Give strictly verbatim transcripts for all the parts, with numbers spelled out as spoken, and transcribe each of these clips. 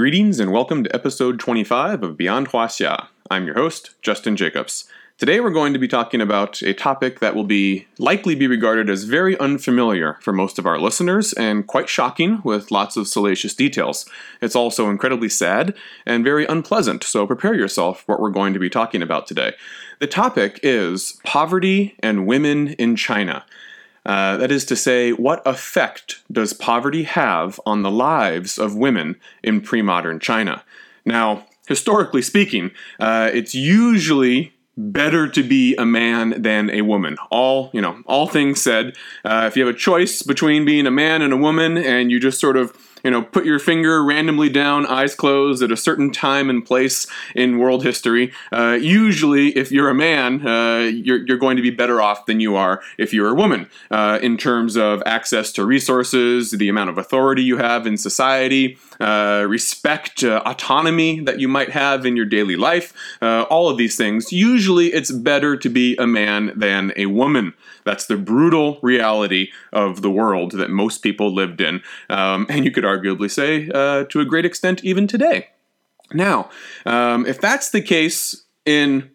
Greetings and welcome to episode twenty-five of Beyond Hua Xia. I'm your host, Justin Jacobs. Today we're going to be talking about a topic that will be likely be regarded as very unfamiliar for most of our listeners and quite shocking with lots of salacious details. It's also incredibly sad and very unpleasant, so prepare yourself for what we're going to be talking about today. The topic is poverty and women in China. Uh, that is to say, what effect does poverty have on the lives of women in pre-modern China? Now, historically speaking, uh, it's usually better to be a man than a woman. All, you know, all things said, uh, if you have a choice between being a man and a woman and you just sort of You know, put your finger randomly down, eyes closed, at a certain time and place in world history. Uh, usually, if you're a man, uh, you're, you're going to be better off than you are if you're a woman uh, in terms of access to resources, the amount of authority you have in society, uh, respect, uh, autonomy that you might have in your daily life, uh, all of these things. Usually, it's better to be a man than a woman. That's the brutal reality of the world that most people lived in. Um, and you could arguably say, uh, to a great extent, even today. Now, um, if that's the case in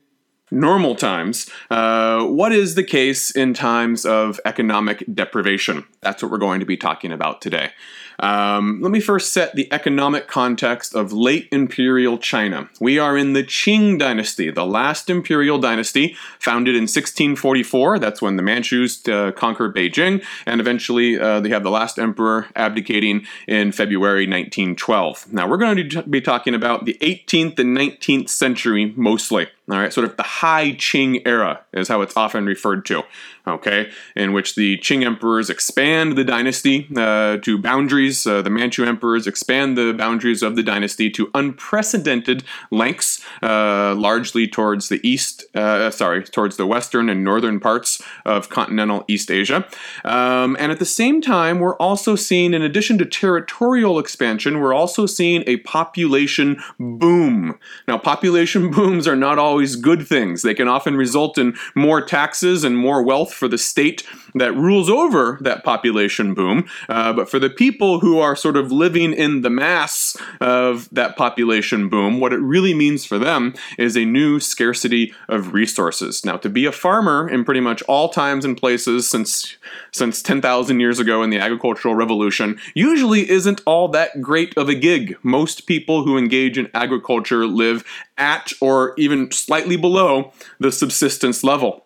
normal times, uh, what is the case in times of economic deprivation? That's what we're going to be talking about today. Um, let me first set the economic context of late imperial China. We are in the Qing Dynasty, the last imperial dynasty, founded in sixteen forty-four. That's when the Manchus uh, conquer Beijing, and eventually uh, they have the last emperor abdicating in February nineteen twelve. Now, we're going to be talking about the eighteenth and nineteenth century mostly. All right, sort of the High Qing era is how it's often referred to, okay, in which the Qing emperors expand the dynasty uh, to boundaries, uh, the Manchu emperors expand the boundaries of the dynasty to unprecedented lengths, uh, largely towards the east, uh, sorry, towards the western and northern parts of continental East Asia. Um, and at the same time, we're also seeing, in addition to territorial expansion, we're also seeing a population boom. Now, population booms are not all always good things. They can often result in more taxes and more wealth for the state that rules over that population boom. Uh, but for the people who are sort of living in the mass of that population boom, what it really means for them is a new scarcity of resources. Now, to be a farmer in pretty much all times and places since since ten thousand years ago in the agricultural revolution usually isn't all that great of a gig. Most people who engage in agriculture live at or even slightly below the subsistence level.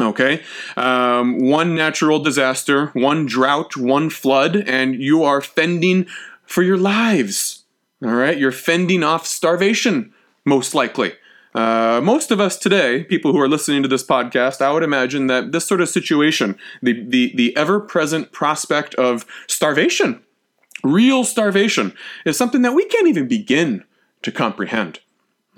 Okay, um, one natural disaster, one drought, one flood, and you are fending for your lives. All right, you're fending off starvation, most likely. Uh, most of us today, people who are listening to this podcast, I would imagine that this sort of situation, the the, the ever-present prospect of starvation, real starvation, is something that we can't even begin to comprehend.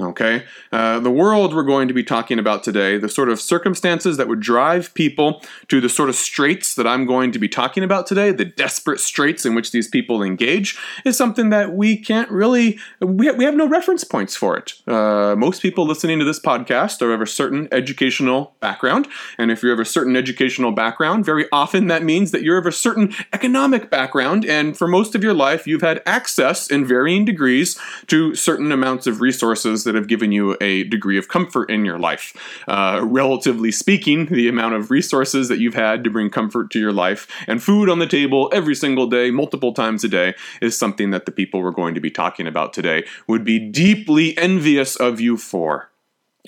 Okay, uh, the world we're going to be talking about today, the sort of circumstances that would drive people to the sort of straits that I'm going to be talking about today, the desperate straits in which these people engage, is something that we can't really, we, ha- we have no reference points for it. Uh, most people listening to this podcast are of a certain educational background, and if you're of a certain educational background, very often that means that you're of a certain economic background, and for most of your life, you've had access in varying degrees to certain amounts of resources that have given you a degree of comfort in your life. Uh, relatively speaking, the amount of resources that you've had to bring comfort to your life and food on the table every single day, multiple times a day, is something that the people we're going to be talking about today would be deeply envious of you for.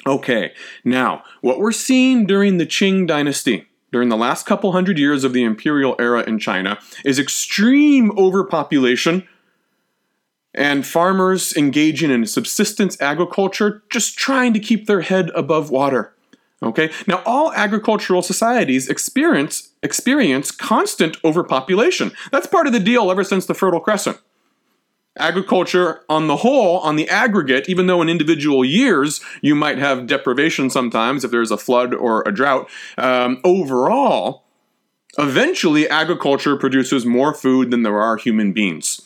Okay, now, what we're seeing during the Qing Dynasty, during the last couple hundred years of the imperial era in China, is extreme overpopulation, and farmers engaging in subsistence agriculture, just trying to keep their head above water. Okay? Now, all agricultural societies experience experience constant overpopulation. That's part of the deal ever since the Fertile Crescent. Agriculture on the whole, on the aggregate, even though in individual years you might have deprivation sometimes if there's a flood or a drought, um, overall, eventually agriculture produces more food than there are human beings.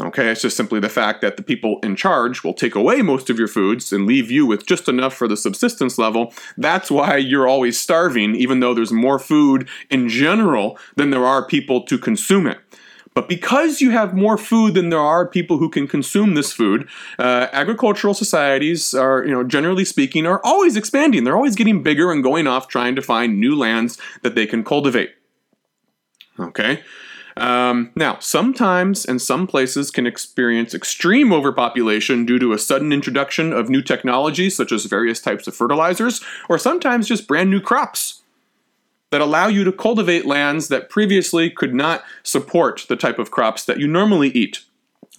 Okay, it's just simply the fact that the people in charge will take away most of your foods and leave you with just enough for the subsistence level. That's why you're always starving, even though there's more food in general than there are people to consume it. But because you have more food than there are people who can consume this food, uh, agricultural societies are, you know, generally speaking, are always expanding. They're always getting bigger and going off trying to find new lands that they can cultivate. Okay. Um, now, sometimes and some places can experience extreme overpopulation due to a sudden introduction of new technologies, such as various types of fertilizers, or sometimes just brand new crops that allow you to cultivate lands that previously could not support the type of crops that you normally eat.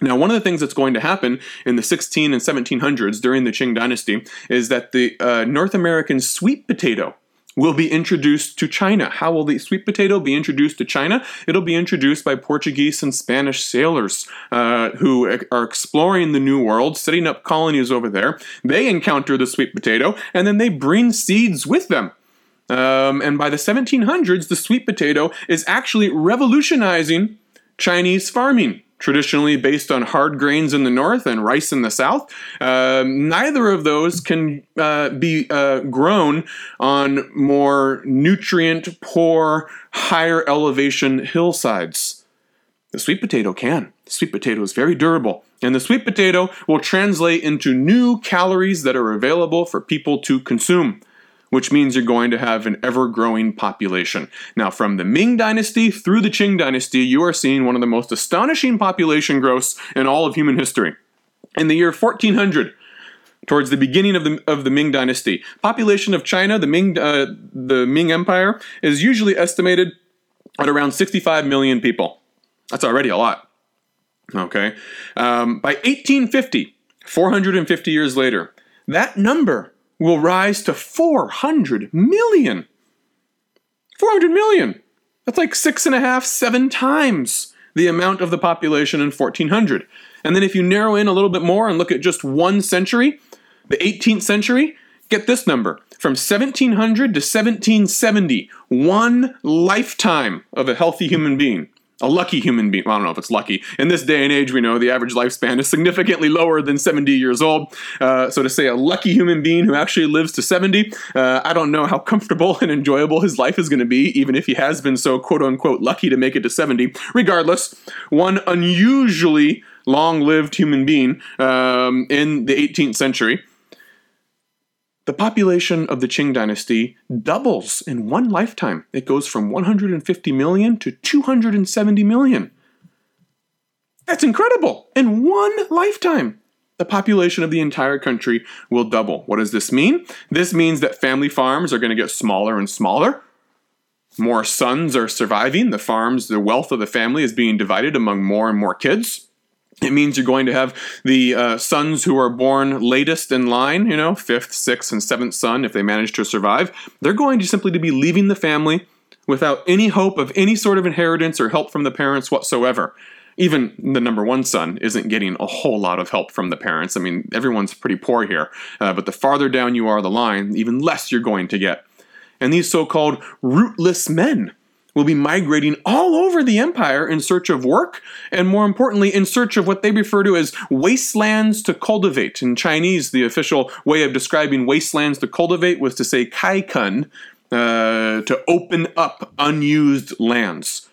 Now, one of the things that's going to happen in the sixteen and seventeen hundreds during the Qing Dynasty is that the uh, North American sweet potato will be introduced to China. How will the sweet potato be introduced to China? It'll be introduced by Portuguese and Spanish sailors uh, who are exploring the New World, setting up colonies over there. They encounter the sweet potato, and then they bring seeds with them. Um, and by the seventeen hundreds, the sweet potato is actually revolutionizing Chinese farming, traditionally based on hard grains in the north and rice in the south. Uh, neither of those can uh, be uh, grown on more nutrient-poor, higher elevation hillsides. The sweet potato can. The sweet potato is very durable. And the sweet potato will translate into new calories that are available for people to consume, which means you're going to have an ever-growing population. Now, from the Ming Dynasty through the Qing Dynasty, you are seeing one of the most astonishing population growths in all of human history. In the year fourteen hundred, towards the beginning of the of the Ming Dynasty, population of China, the Ming uh, the Ming Empire, is usually estimated at around sixty-five million people. That's already a lot. Okay, um, by eighteen fifty, four hundred fifty years later, that number will rise to four hundred million. four hundred million. That's like six and a half, seven times the amount of the population in fourteen hundred. And then if you narrow in a little bit more and look at just one century, the eighteenth century, get this number. From seventeen hundred to seventeen seventy, one lifetime of a healthy human being. A lucky human being. Well, I don't know if it's lucky. In this day and age, we know the average lifespan is significantly lower than seventy years old. Uh, so to say a lucky human being who actually lives to seventy, uh, I don't know how comfortable and enjoyable his life is going to be, even if he has been so quote-unquote lucky to make it to seventy. Regardless, one unusually long-lived human being um, in the eighteenth century. The population of the Qing Dynasty doubles in one lifetime. It goes from one hundred fifty million to two hundred seventy million. That's incredible! In one lifetime, the population of the entire country will double. What does this mean? This means that family farms are going to get smaller and smaller. More sons are surviving. The farms, the wealth of the family is being divided among more and more kids. It means you're going to have the uh, sons who are born latest in line, you know, fifth, sixth, and seventh son, if they manage to survive. They're going to simply to be leaving the family without any hope of any sort of inheritance or help from the parents whatsoever. Even the number one son isn't getting a whole lot of help from the parents. I mean, everyone's pretty poor here. Uh, but the farther down you are the line, even less you're going to get. And these so-called rootless men will be migrating all over the empire in search of work, and more importantly, in search of what they refer to as wastelands to cultivate. In Chinese, the official way of describing wastelands to cultivate was to say kai kun, uh, to open up unused lands.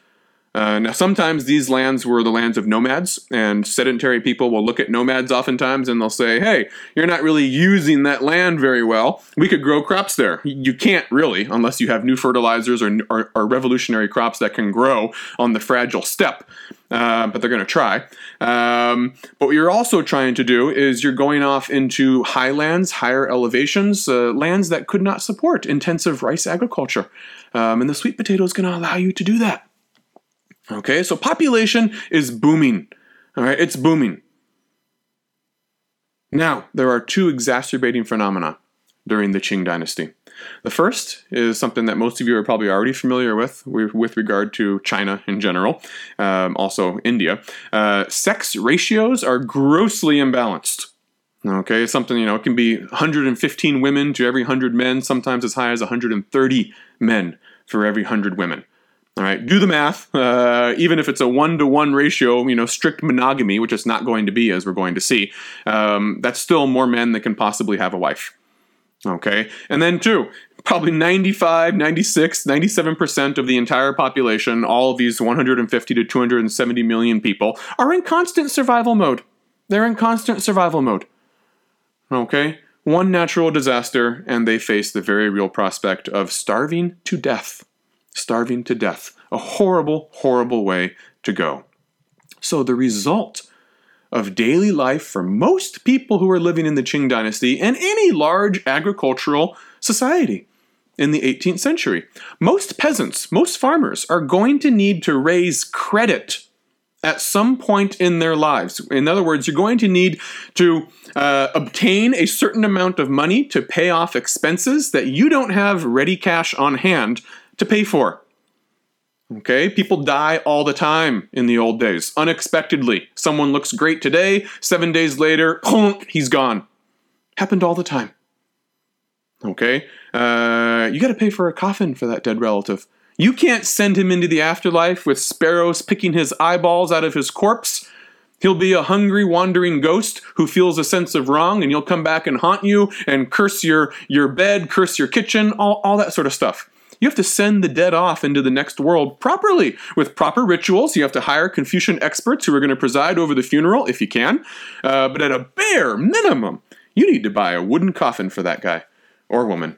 Uh, now, sometimes these lands were the lands of nomads, and sedentary people will look at nomads oftentimes and they'll say, hey, you're not really using that land very well. We could grow crops there. You can't really, unless you have new fertilizers or, or, or revolutionary crops that can grow on the fragile steppe. Uh, but they're going to try. Um, but what you're also trying to do is you're going off into highlands, higher elevations, uh, lands that could not support intensive rice agriculture. Um, and the sweet potato is going to allow you to do that. Okay, so population is booming. All right, it's booming. Now, there are two exacerbating phenomena during the Qing Dynasty. The first is something that most of you are probably already familiar with, with regard to China in general, um, also India. Uh, sex ratios are grossly imbalanced. Okay, something, you know, it can be one hundred fifteen women to every one hundred men, sometimes as high as one hundred thirty men for every one hundred women. All right, do the math. Uh, even if it's a one-to-one ratio, you know, strict monogamy, which it's not going to be, as we're going to see, um, that's still more men that can possibly have a wife. Okay. And then two, probably ninety-five, ninety-six, ninety-seven percent of the entire population, all of these one hundred fifty to two hundred seventy million people, are in constant survival mode. They're in constant survival mode. Okay. One natural disaster, and they face the very real prospect of starving to death. Starving to death. A horrible, horrible way to go. So the result of daily life for most people who are living in the Qing Dynasty and any large agricultural society in the eighteenth century. Most peasants, most farmers are going to need to raise credit at some point in their lives. In other words, you're going to need to uh, obtain a certain amount of money to pay off expenses that you don't have ready cash on hand to pay for. Okay, people die all the time in the old days, unexpectedly. Someone looks great today, seven days later, he's gone. Happened all the time. Okay, uh, you got to pay for a coffin for that dead relative. You can't send him into the afterlife with sparrows picking his eyeballs out of his corpse. He'll be a hungry, wandering ghost who feels a sense of wrong, and he'll come back and haunt you and curse your, your bed, curse your kitchen, all, all that sort of stuff. You have to send the dead off into the next world properly, with proper rituals. You have to hire Confucian experts who are going to preside over the funeral, if you can. Uh, but at a bare minimum, you need to buy a wooden coffin for that guy or woman.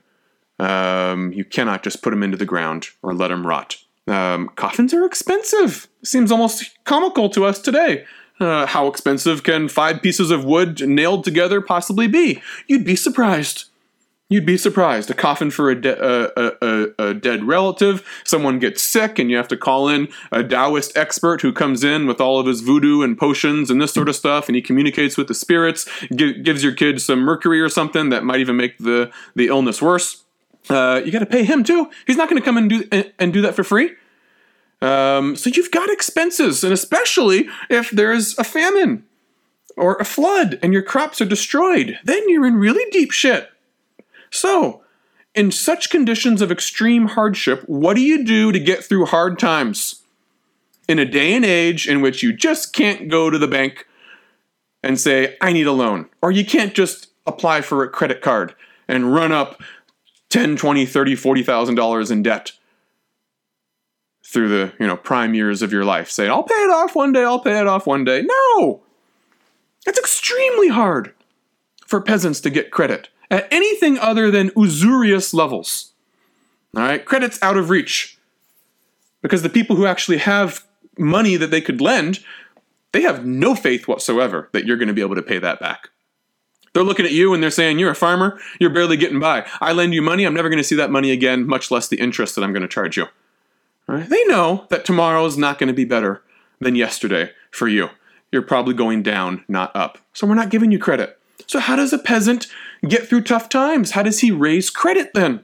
Um, you cannot just put him into the ground or let him rot. Um, coffins are expensive. Seems almost comical to us today. Uh, how expensive can five pieces of wood nailed together possibly be? You'd be surprised. You'd be surprised. A coffin for a, de- uh, a, a, a dead relative, someone gets sick and you have to call in a Taoist expert who comes in with all of his voodoo and potions and this sort of stuff, and he communicates with the spirits, gi- gives your kid some mercury or something that might even make the, the illness worse. Uh, you got to pay him too. He's not going to come and do, and, and do that for free. Um, so you've got expenses, and especially if there's a famine or a flood and your crops are destroyed, then you're in really deep shit. So, in such conditions of extreme hardship, what do you do to get through hard times? In a day and age in which you just can't go to the bank and say, I need a loan. Or you can't just apply for a credit card and run up ten, twenty, thirty, forty thousand dollars in debt through the, you know, prime years of your life. Say, I'll pay it off one day, I'll pay it off one day. No! It's extremely hard for peasants to get credit at anything other than usurious levels. All right, credit's out of reach. Because the people who actually have money that they could lend, they have no faith whatsoever that you're going to be able to pay that back. They're looking at you and they're saying, you're a farmer, you're barely getting by. I lend you money, I'm never going to see that money again, much less the interest that I'm going to charge you. All right? They know that tomorrow's not going to be better than yesterday for you. You're probably going down, not up. So we're not giving you credit. So how does a peasant get through tough times? How does he raise credit then?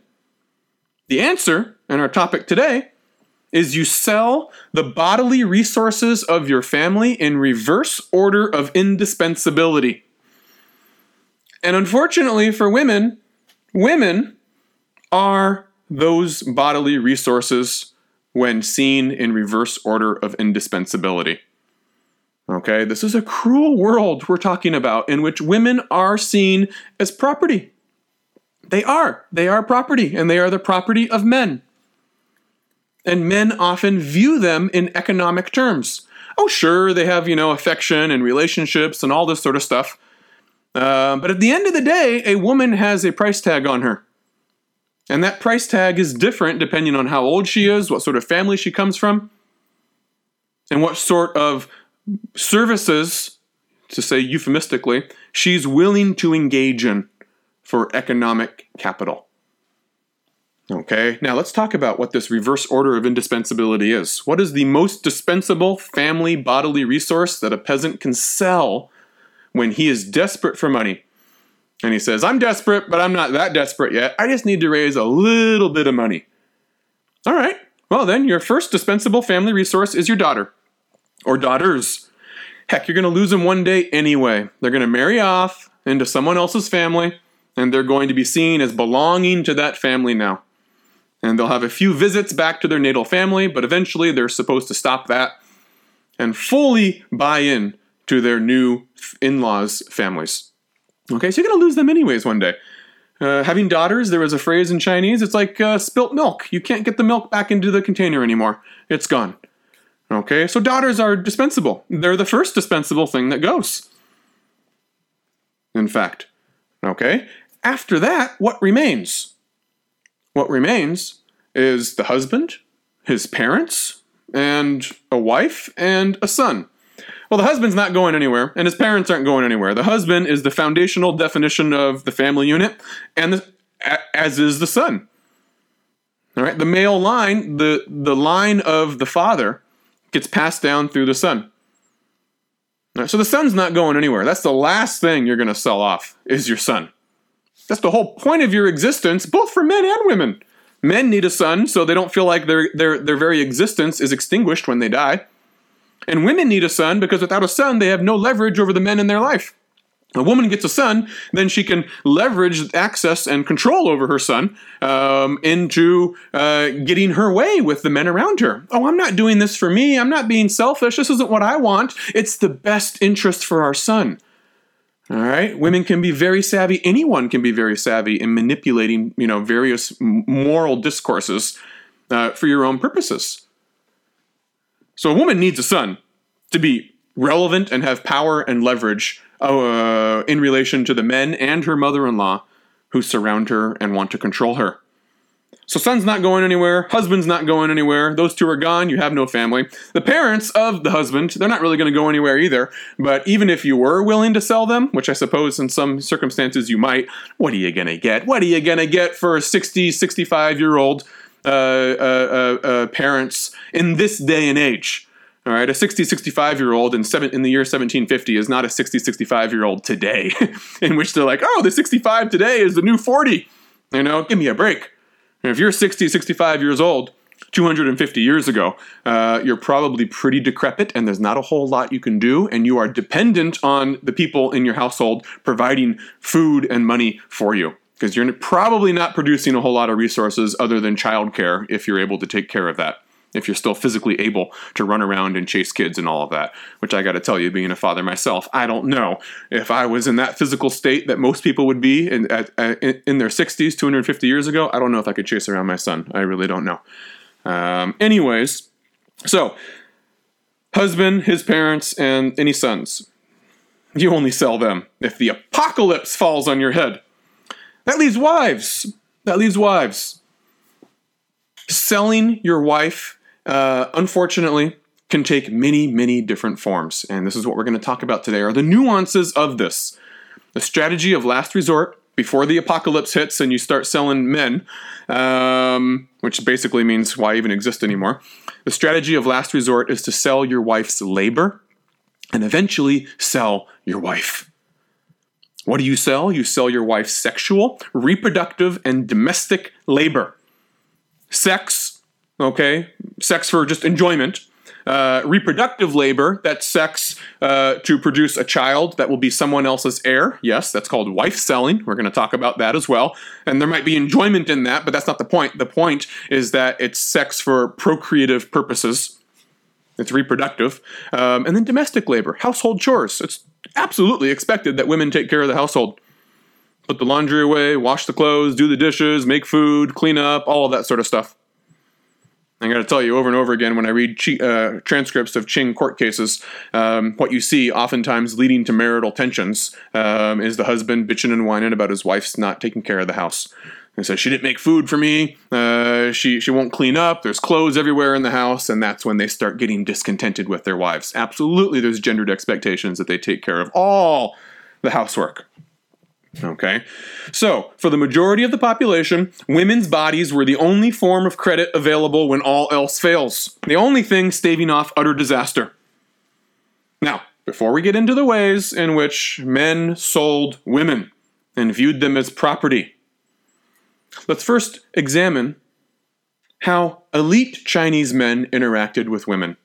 The answer, in our topic today, is you sell the bodily resources of your family in reverse order of indispensability. And unfortunately for women, women are those bodily resources when seen in reverse order of indispensability. Okay, this is a cruel world we're talking about in which women are seen as property. They are. They are property, and they are the property of men. And men often view them in economic terms. Oh, sure, they have, you know, affection and relationships and all this sort of stuff. Uh, but at the end of the day, a woman has a price tag on her. And that price tag is different depending on how old she is, what sort of family she comes from, and what sort of services, to say euphemistically, she's willing to engage in for economic capital. Okay, now let's talk about what this reverse order of indispensability is. What is the most dispensable family bodily resource that a peasant can sell when he is desperate for money? And he says, I'm desperate, but I'm not that desperate yet. I just need to raise a little bit of money. All right, well then your first dispensable family resource is your daughter. Or daughters. Heck, you're going to lose them one day anyway. They're going to marry off into someone else's family, and they're going to be seen as belonging to that family now. And they'll have a few visits back to their natal family, but eventually they're supposed to stop that and fully buy in to their new in-laws' families. Okay, so you're going to lose them anyways one day. Uh, having daughters, there was a phrase in Chinese, it's like uh, spilt milk. You can't get the milk back into the container anymore. It's gone. Okay, so daughters are dispensable. They're the first dispensable thing that goes, in fact. Okay, after that, what remains? What remains is the husband, his parents, and a wife, and a son. Well, the husband's not going anywhere, and his parents aren't going anywhere. The husband is the foundational definition of the family unit, and the, as is the son. All right, the male line, the, the line of the father, gets passed down through the son. Right, so the son's not going anywhere. That's the last thing you're going to sell off, is your son. That's the whole point of your existence, both for men and women. Men need a son, so they don't feel like their their their very existence is extinguished when they die. And women need a son, because without a son, they have no leverage over the men in their life. A woman gets a son, then she can leverage access and control over her son um, into uh, getting her way with the men around her. Oh, I'm not doing this for me. I'm not being selfish. This isn't what I want. It's the best interest for our son. All right? Women can be very savvy. Anyone can be very savvy in manipulating, you know, various moral discourses uh, for your own purposes. So a woman needs a son to be relevant and have power and leverage uh, in relation to the men and her mother-in-law who surround her and want to control her. So son's not going anywhere. Husband's not going anywhere. Those two are gone. You have no family. The parents of the husband, they're not really going to go anywhere either. But even if you were willing to sell them, which I suppose in some circumstances you might, what are you going to get? What are you going to get for a sixty, sixty-five-year-old Uh, uh, uh, uh, parents in this day and age? All right, a sixty, sixty-five-year-old in seven in the year seventeen fifty is not a sixty, sixty-five-year-old today, in which they're like, oh, the sixty-five today is the new forty. You know, give me a break. And if you're sixty, sixty-five years old, two hundred fifty years ago, uh, you're probably pretty decrepit, and there's not a whole lot you can do, and you are dependent on the people in your household providing food and money for you, because you're probably not producing a whole lot of resources other than childcare if you're able to take care of that, if you're still physically able to run around and chase kids and all of that, which I got to tell you, being a father myself, I don't know if I was in that physical state that most people would be in, at, at, in their sixties, two hundred fifty years ago. I don't know if I could chase around my son. I really don't know. Um, anyways, so husband, his parents, and any sons. You only sell them if the apocalypse falls on your head. That leaves wives. That leaves wives. Selling your wife, uh, unfortunately, can take many, many different forms. And this is what we're going to talk about today, are the nuances of this. The strategy of last resort, before the apocalypse hits and you start selling men, um, which basically means why even exist anymore. The strategy of last resort is to sell your wife's labor and eventually sell your wife. What do you sell? You sell your wife's sexual, reproductive, and domestic labor. Sex, okay, sex for just enjoyment. Uh, reproductive labor, that's sex uh, to produce a child that will be someone else's heir. Yes, that's called wife selling. We're going to talk about that as well. And there might be enjoyment in that, but that's not the point. The point is that it's sex for procreative purposes. It's reproductive. Um, and then domestic labor, household chores. It's absolutely expected that women take care of the household. Put the laundry away, wash the clothes, do the dishes, make food, clean up, all of that sort of stuff. I got to tell you, over and over again, when I read uh, transcripts of Qing court cases, um, what you see oftentimes leading to marital tensions um, is the husband bitching and whining about his wife's not taking care of the house. He says, she didn't make food for me, uh, she, she won't clean up, there's clothes everywhere in the house, and that's when they start getting discontented with their wives. Absolutely, there's gendered expectations that they take care of all the housework. Okay, so for the majority of the population, women's bodies were the only form of credit available when all else fails. The only thing staving off utter disaster. Now, before we get into the ways in which men sold women and viewed them as property, let's first examine how elite Chinese men interacted with women.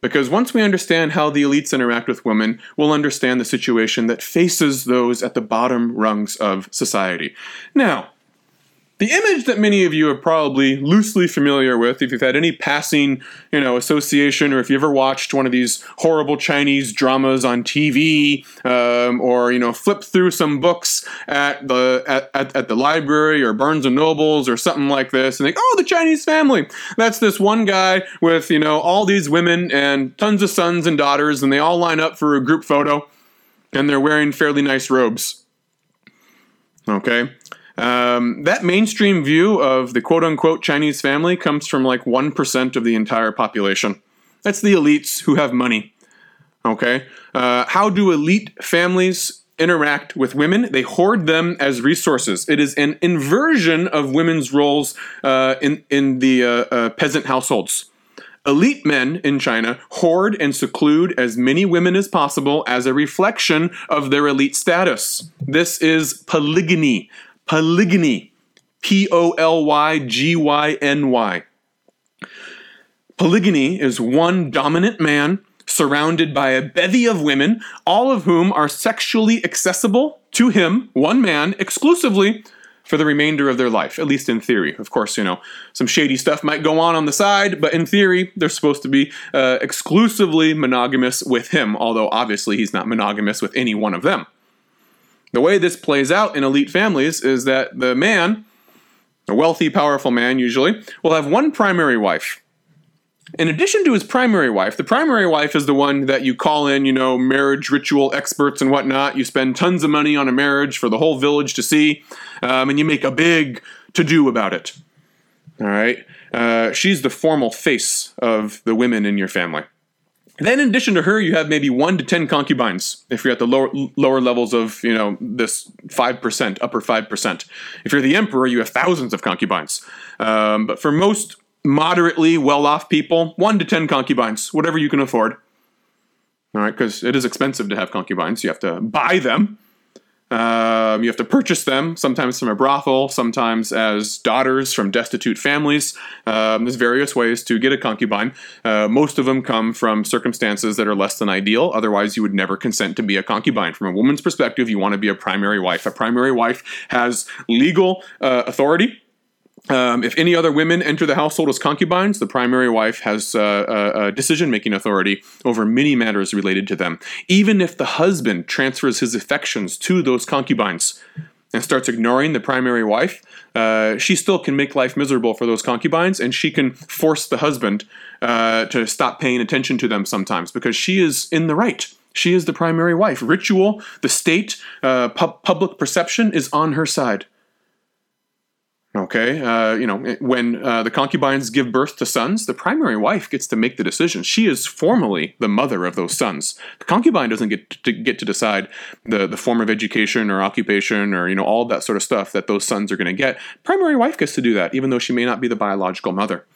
Because once we understand how the elites interact with women, we'll understand the situation that faces those at the bottom rungs of society. Now, The image that many of you are probably loosely familiar with, if you've had any passing, you know, association, or if you ever watched one of these horrible Chinese dramas on T V, um, or, you know, flipped through some books at the at, at, at the library or Barnes and Nobles or something like this, and think, oh, the Chinese family. That's this one guy with, you know, all these women and tons of sons and daughters, and they all line up for a group photo, and they're wearing fairly nice robes. Okay. Um, that mainstream view of the quote-unquote Chinese family comes from like one percent of the entire population. That's the elites who have money, okay? Uh, how do elite families interact with women? They hoard them as resources. It is an inversion of women's roles uh, in, in the uh, uh, peasant households. Elite men in China hoard and seclude as many women as possible as a reflection of their elite status. This is polygyny. Polygyny, P O L Y G Y N Y. Polygyny is one dominant man surrounded by a bevy of women, all of whom are sexually accessible to him, one man, exclusively for the remainder of their life, at least in theory. Of course, you know, some shady stuff might go on on the side, but in theory, they're supposed to be uh, exclusively monogamous with him, although obviously he's not monogamous with any one of them. The way this plays out in elite families is that the man, a wealthy, powerful man usually, will have one primary wife. In addition to his primary wife, the primary wife is the one that you call in, you know, marriage ritual experts and whatnot. You spend tons of money on a marriage for the whole village to see, um, and you make a big to-do about it. All right? Uh, she's the formal face of the women in your family. Then in addition to her, you have maybe one to ten concubines if you're at the lower lower levels of, you know, this five percent, upper five percent. If you're the emperor, you have thousands of concubines. Um, but for most moderately well-off people, one to ten concubines, whatever you can afford. All right, because it is expensive to have concubines. You have to buy them. Um, you have to purchase them, sometimes from a brothel, sometimes as daughters from destitute families. Um, there's various ways to get a concubine. Uh, most of them come from circumstances that are less than ideal. Otherwise, you would never consent to be a concubine. From a woman's perspective, you want to be a primary wife. A primary wife has legal uh, authority. Um, if any other women enter the household as concubines, the primary wife has uh, uh, decision-making authority over many matters related to them. Even if the husband transfers his affections to those concubines and starts ignoring the primary wife, uh, she still can make life miserable for those concubines, and she can force the husband uh, to stop paying attention to them sometimes because she is in the right. She is the primary wife. Ritual, the state, uh, pu- public perception is on her side. Okay, uh, you know, when uh, the concubines give birth to sons, the primary wife gets to make the decision. She is formally the mother of those sons. The concubine doesn't get to get to decide the, the form of education or occupation or, you know, all that sort of stuff that those sons are going to get. Primary wife gets to do that, even though she may not be the biological mother.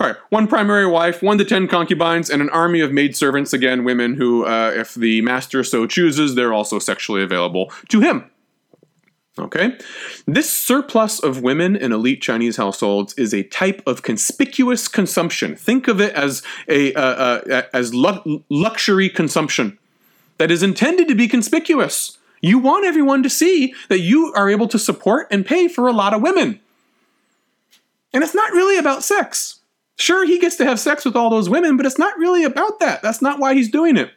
All right, one primary wife, one to ten concubines, and an army of maidservants, again, women who, uh, if the master so chooses, they're also sexually available to him. Okay, this surplus of women in elite Chinese households is a type of conspicuous consumption. Think of it as a uh, uh, as lu- luxury consumption that is intended to be conspicuous. You want everyone to see that you are able to support and pay for a lot of women. And it's not really about sex. Sure, he gets to have sex with all those women, but it's not really about that. That's not why he's doing it.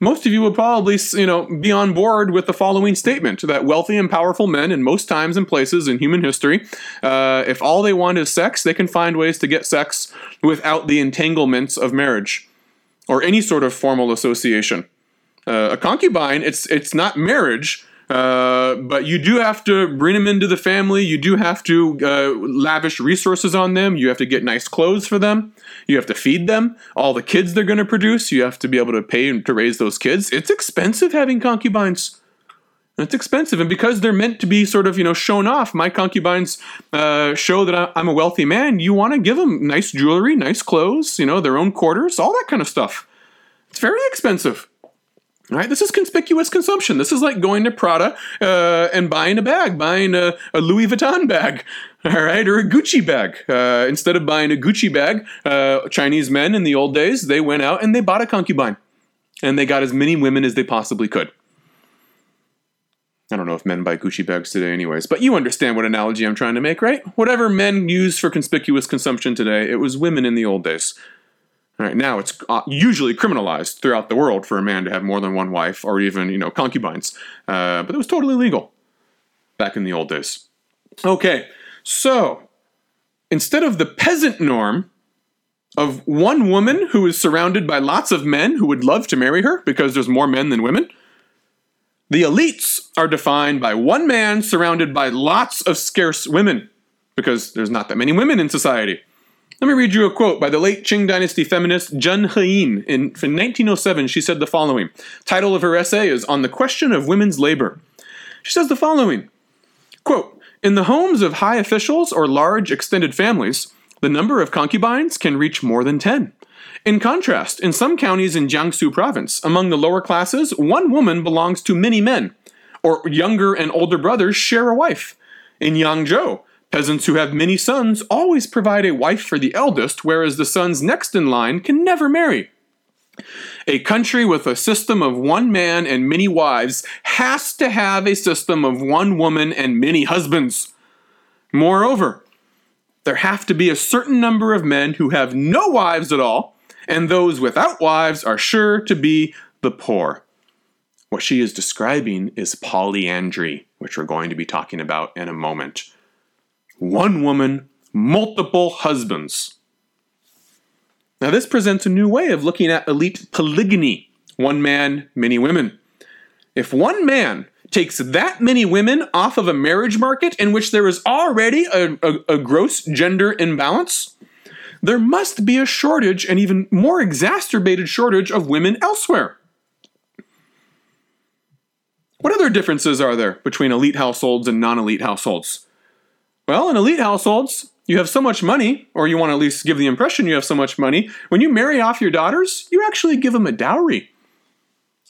Most of you would probably, you know, be on board with the following statement, that wealthy and powerful men in most times and places in human history, uh, if all they want is sex, they can find ways to get sex without the entanglements of marriage or any sort of formal association. Uh, a concubine, it's it's not marriage, uh, but you do have to bring them into the family. You do have to uh, lavish resources on them. You have to get nice clothes for them. You have to feed them, all the kids they're going to produce. You have to be able to pay to raise those kids. It's expensive having concubines. It's expensive. And because they're meant to be sort of, you know, shown off, my concubines uh, show that I'm a wealthy man. You want to give them nice jewelry, nice clothes, you know, their own quarters, all that kind of stuff. It's very expensive. All right, this is conspicuous consumption. This is like going to Prada uh, and buying a bag, buying a, a Louis Vuitton bag, all right, or a Gucci bag. Uh, instead of buying a Gucci bag, uh, Chinese men in the old days, they went out and they bought a concubine, and they got as many women as they possibly could. I don't know if men buy Gucci bags today anyways, but you understand what analogy I'm trying to make, right? Whatever men use for conspicuous consumption today, it was women in the old days. All right, now it's usually criminalized throughout the world for a man to have more than one wife or even, you know, concubines. Uh, but it was totally legal back in the old days. Okay, so instead of the peasant norm of one woman who is surrounded by lots of men who would love to marry her because there's more men than women, the elites are defined by one man surrounded by lots of scarce women because there's not that many women in society. Let me read you a quote by the late Qing Dynasty feminist Zhen Heyin. In, in nineteen oh seven, she said the following. Title of her essay is On the Question of Women's Labor. She says the following, quote, in the homes of high officials or large extended families, the number of concubines can reach more than ten. In contrast, in some counties in Jiangsu Province, among the lower classes, one woman belongs to many men, or younger and older brothers share a wife. In Yangzhou, peasants who have many sons always provide a wife for the eldest, whereas the sons next in line can never marry. A country with a system of one man and many wives has to have a system of one woman and many husbands. Moreover, there have to be a certain number of men who have no wives at all, and those without wives are sure to be the poor. What she is describing is polyandry, which we're going to be talking about in a moment. One woman, multiple husbands. Now this presents a new way of looking at elite polygyny. One man, many women. If one man takes that many women off of a marriage market in which there is already a, a, a gross gender imbalance, there must be a shortage, an even more exacerbated shortage of women elsewhere. What other differences are there between elite households and non-elite households? Well, in elite households, you have so much money, or you want to at least give the impression you have so much money. When you marry off your daughters, you actually give them a dowry.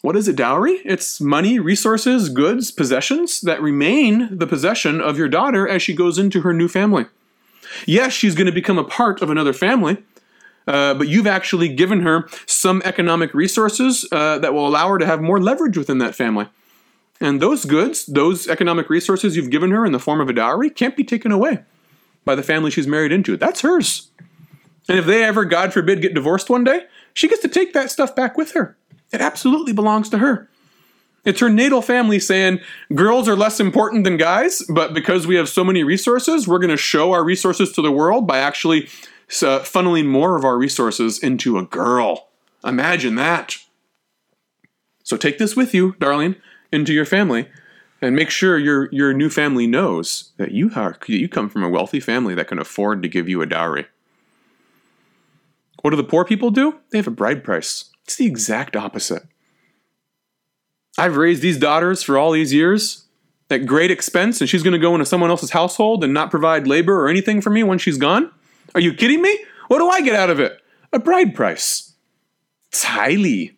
What is a dowry? It's money, resources, goods, possessions that remain the possession of your daughter as she goes into her new family. Yes, she's going to become a part of another family, uh, but you've actually given her some economic resources uh, that will allow her to have more leverage within that family. And those goods, those economic resources you've given her in the form of a dowry can't be taken away by the family she's married into. That's hers. And if they ever, God forbid, get divorced one day, she gets to take that stuff back with her. It absolutely belongs to her. It's her natal family saying, girls are less important than guys, but because we have so many resources, we're going to show our resources to the world by actually uh, funneling more of our resources into a girl. Imagine that. So take this with you, darling, into your family, and make sure your your new family knows that you are you come from a wealthy family that can afford to give you a dowry. What do the poor people do? They have a bride price. It's the exact opposite. I've raised these daughters for all these years at great expense, and she's going to go into someone else's household and not provide labor or anything for me when she's gone? Are you kidding me? What do I get out of it? A bride price. It's highly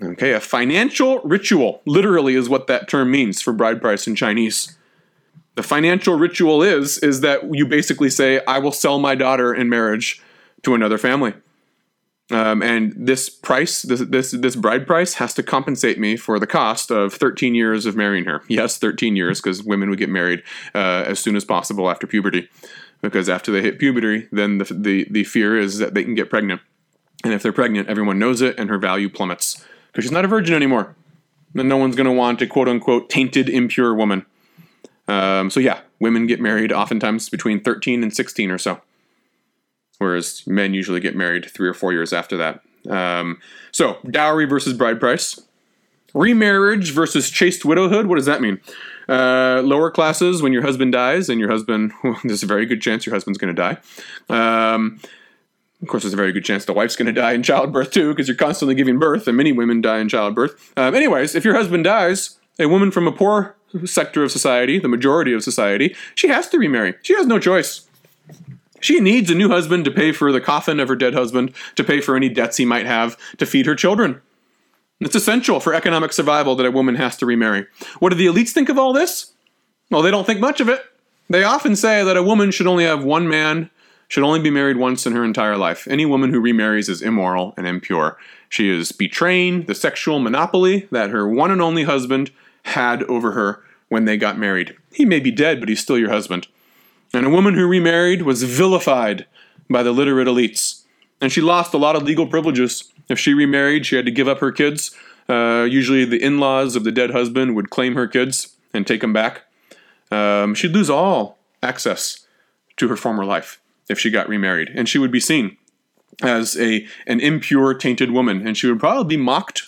Okay, a financial ritual, literally, is what that term means for bride price in Chinese. The financial ritual is, is that you basically say, I will sell my daughter in marriage to another family. Um, and this price, this, this this bride price has to compensate me for the cost of thirteen years of marrying her. Yes, thirteen years, because women would get married uh, as soon as possible after puberty. Because after they hit puberty, then the, the, the fear is that they can get pregnant. And if they're pregnant, everyone knows it, and her value plummets. Because she's not a virgin anymore. And no one's going to want a quote-unquote tainted, impure woman. Um, so yeah, women get married oftentimes between thirteen and sixteen or so. Whereas men usually get married three or four years after that. Um, so, dowry versus bride price. Remarriage versus chaste widowhood. What does that mean? Uh, lower classes, when your husband dies, and your husband, there's a very good chance your husband's going to die. Um... Of course, there's a very good chance the wife's going to die in childbirth, too, because you're constantly giving birth, and many women die in childbirth. Um, anyways, if your husband dies, a woman from a poor sector of society, the majority of society, she has to remarry. She has no choice. She needs a new husband to pay for the coffin of her dead husband, to pay for any debts he might have, to feed her children. It's essential for economic survival that a woman has to remarry. What do the elites think of all this? Well, they don't think much of it. They often say that a woman should only have one man, should only be married once in her entire life. Any woman who remarries is immoral and impure. She is betraying the sexual monopoly that her one and only husband had over her when they got married. He may be dead, but he's still your husband. And a woman who remarried was vilified by the literate elites. And she lost a lot of legal privileges. If she remarried, she had to give up her kids. Uh, usually the in-laws of the dead husband would claim her kids and take them back. Um, she'd lose all access to her former life if she got remarried. And she would be seen as a an impure, tainted woman. And she would probably be mocked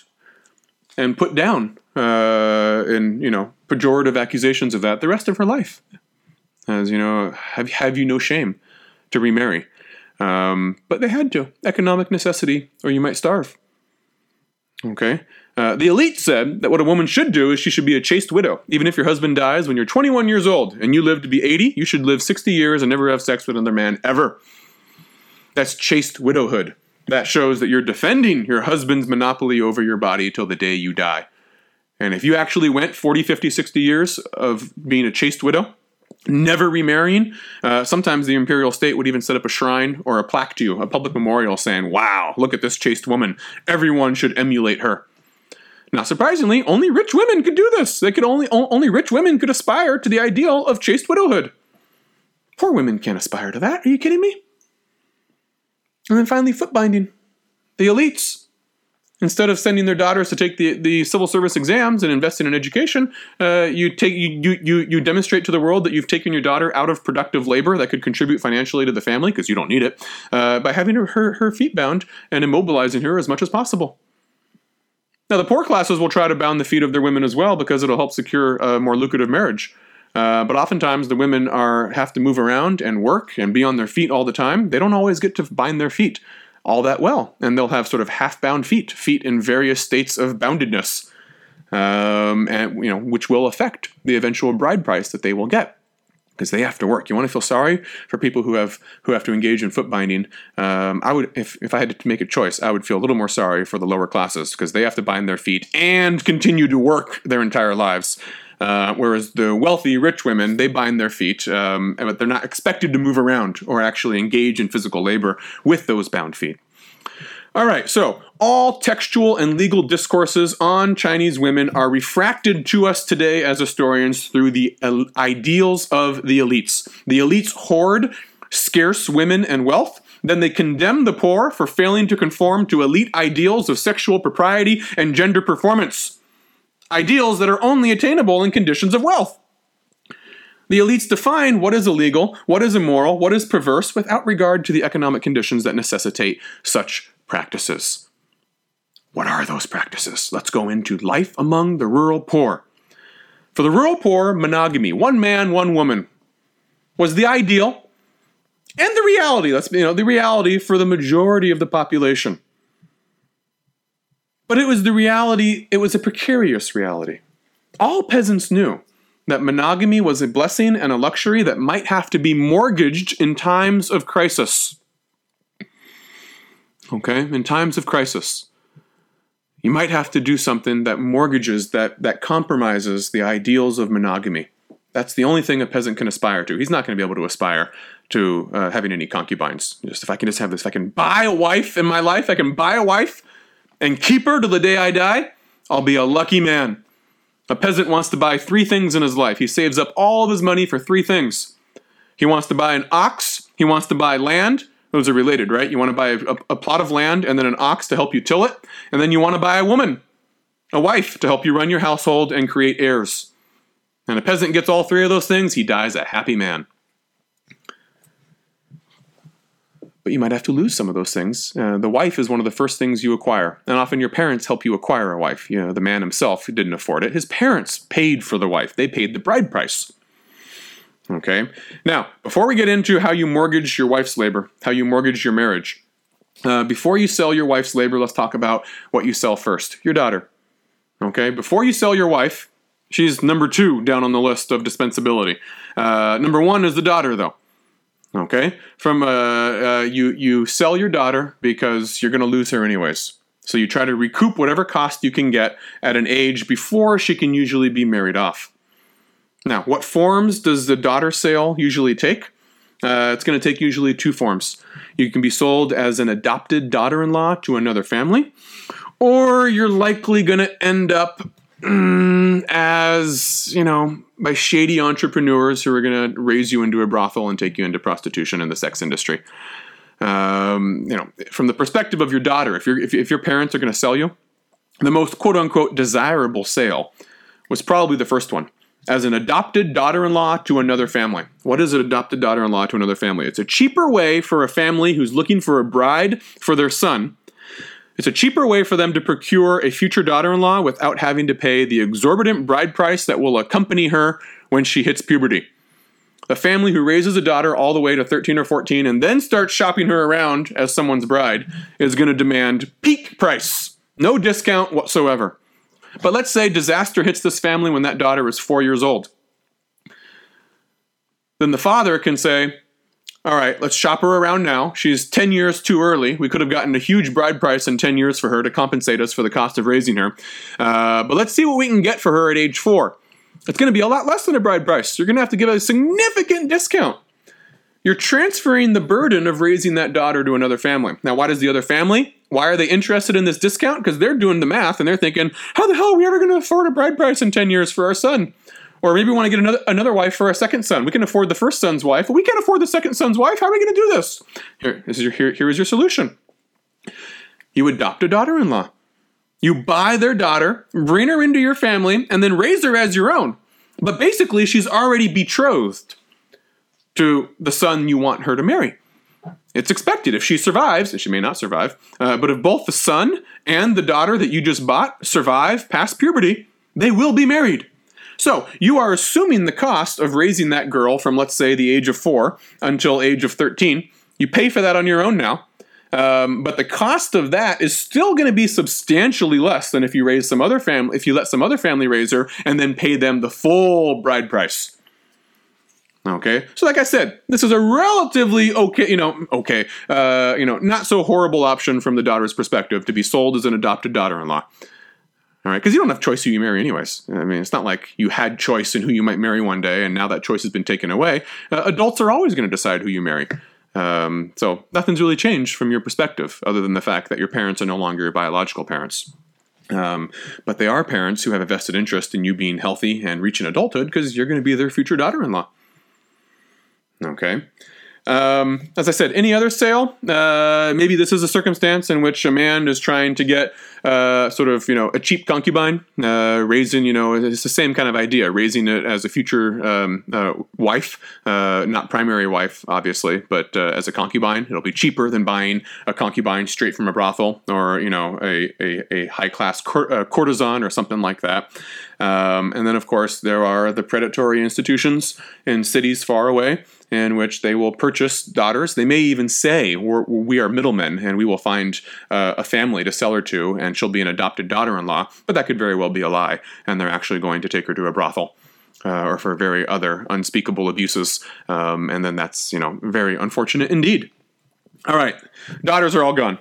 and put down uh, in, you know, pejorative accusations of that the rest of her life. As, you know, have, have you no shame to remarry? Um, but they had to. Economic necessity, or you might starve. Okay? Uh, the elite said that what a woman should do is she should be a chaste widow. Even if your husband dies when you're twenty-one years old and you live to be eighty, you should live sixty years and never have sex with another man ever. That's chaste widowhood. That shows that you're defending your husband's monopoly over your body till the day you die. And if you actually went forty, fifty, sixty years of being a chaste widow, never remarrying, uh, sometimes the imperial state would even set up a shrine or a plaque to you, a public memorial saying, wow, look at this chaste woman. Everyone should emulate her. Not surprisingly, only rich women could do this. They could only, only rich women could aspire to the ideal of chaste widowhood. Poor women can't aspire to that. Are you kidding me? And then finally, foot binding. The elites, instead of sending their daughters to take the, the civil service exams and investing in education, uh, you take you, you you demonstrate to the world that you've taken your daughter out of productive labor that could contribute financially to the family, because you don't need it, uh, by having her, her, her feet bound and immobilizing her as much as possible. Now, the poor classes will try to bound the feet of their women as well, because it'll help secure a more lucrative marriage. Uh, but oftentimes the women are have to move around and work and be on their feet all the time. They don't always get to bind their feet all that well. And they'll have sort of half-bound feet, feet in various states of boundedness, um, and you know, which will affect the eventual bride price that they will get, because they have to work. You want to feel sorry for people who have who have to engage in foot binding. Um, I would, if, if I had to make a choice, I would feel a little more sorry for the lower classes, because they have to bind their feet and continue to work their entire lives. Uh, whereas the wealthy, rich women, they bind their feet, um, but they're not expected to move around or actually engage in physical labor with those bound feet. All right, so all textual and legal discourses on Chinese women are refracted to us today as historians through the el- ideals of the elites. The elites hoard scarce women and wealth. Then they condemn the poor for failing to conform to elite ideals of sexual propriety and gender performance. Ideals that are only attainable in conditions of wealth. The elites define what is illegal, what is immoral, what is perverse, without regard to the economic conditions that necessitate such practices. What are those practices? Let's go into life among the rural poor. For the rural poor, monogamy, one man, one woman, was the ideal and the reality. That's, you know, the reality for the majority of the population. But it was the reality, it was a precarious reality. All peasants knew that monogamy was a blessing and a luxury that might have to be mortgaged in times of crisis. Okay, in times of crisis. You might have to do something that mortgages, that, that compromises the ideals of monogamy. That's the only thing a peasant can aspire to. He's not going to be able to aspire to uh, having any concubines. Just if I can just have this, if I can buy a wife in my life, I can buy a wife and keep her till the day I die, I'll be a lucky man. A peasant wants to buy three things in his life. He saves up all of his money for three things. He wants to buy an ox. He wants to buy land. Those are related, right? You want to buy a, a, a plot of land and then an ox to help you till it. And then you want to buy a woman, a wife, to help you run your household and create heirs. And a peasant gets all three of those things, he dies a happy man. But you might have to lose some of those things. Uh, the wife is one of the first things you acquire. And often your parents help you acquire a wife. You know, the man himself didn't afford it. His parents paid for the wife. They paid the bride price. Okay? Now, before we get into how you mortgage your wife's labor, how you mortgage your marriage, uh, before you sell your wife's labor, let's talk about what you sell first. Your daughter. Okay? Before you sell your wife, she's number two down on the list of dispensability. Uh, number one is the daughter, though. Okay, from uh, uh, you you sell your daughter because you're going to lose her anyways. So you try to recoup whatever cost you can get at an age before she can usually be married off. Now, what forms does the daughter sale usually take? Uh, it's going to take usually two forms. You can be sold as an adopted daughter-in-law to another family, or you're likely going to end up as, you know, by shady entrepreneurs who are going to raise you into a brothel and take you into prostitution in the sex industry. Um, you know, from the perspective of your daughter, if, you're, if, if your parents are going to sell you, the most quote-unquote desirable sale was probably the first one. As an adopted daughter-in-law to another family. What is an adopted daughter-in-law to another family? It's a cheaper way for a family who's looking for a bride for their son. It's a cheaper way for them to procure a future daughter-in-law without having to pay the exorbitant bride price that will accompany her when she hits puberty. The family who raises a daughter all the way to thirteen or fourteen and then starts shopping her around as someone's bride is going to demand peak price. No discount whatsoever. But let's say disaster hits this family when that daughter is four years old. Then the father can say, all right, let's shop her around now. She's ten years too early. We could have gotten a huge bride price in ten years for her to compensate us for the cost of raising her. Uh, but let's see what we can get for her at age four. It's going to be a lot less than a bride price. You're going to have to give a significant discount. You're transferring the burden of raising that daughter to another family. Now, why does the other family, why are they interested in this discount? Because they're doing the math and they're thinking, how the hell are we ever going to afford a bride price in ten years for our son? Or maybe we want to get another another wife for our second son. We can afford the first son's wife, but we can't afford the second son's wife. How are we going to do this? Here is your, here, here is your solution. You adopt a daughter-in-law. You buy their daughter, bring her into your family, and then raise her as your own. But basically, she's already betrothed to the son you want her to marry. It's expected. If she survives, and she may not survive, uh, but if both the son and the daughter that you just bought survive past puberty, they will be married. So you are assuming the cost of raising that girl from, let's say, the age of four until age of thirteen. You pay for that on your own now, um, but the cost of that is still going to be substantially less than if you raise some other family, if you let some other family raise her and then pay them the full bride price. Okay, so like I said, this is a relatively okay, you know, okay, uh, you know, not so horrible option from the daughter's perspective to be sold as an adopted daughter-in-law. All right, because you don't have choice who you marry anyways. I mean, it's not like you had choice in who you might marry one day, and now that choice has been taken away. Uh, adults are always going to decide who you marry. Um, so nothing's really changed from your perspective, other than the fact that your parents are no longer your biological parents. Um, but they are parents who have a vested interest in you being healthy and reaching adulthood because you're going to be their future daughter-in-law. Okay. Um, as I said, any other sale, uh, maybe this is a circumstance in which a man is trying to get uh, sort of, you know, a cheap concubine, uh, raising, you know, it's the same kind of idea, raising it as a future um, uh, wife, uh, not primary wife, obviously, but uh, as a concubine. It'll be cheaper than buying a concubine straight from a brothel or, you know, a, a, a high-class cor- uh, courtesan or something like that. Um, and then, of course, there are the predatory institutions in cities far away in which they will purchase daughters. They may even say, we're, we are middlemen, and we will find uh, a family to sell her to, and she'll be an adopted daughter-in-law. But that could very well be a lie, and they're actually going to take her to a brothel uh, or for very other unspeakable abuses. Um, and then that's, you know, very unfortunate indeed. All right, daughters are all gone.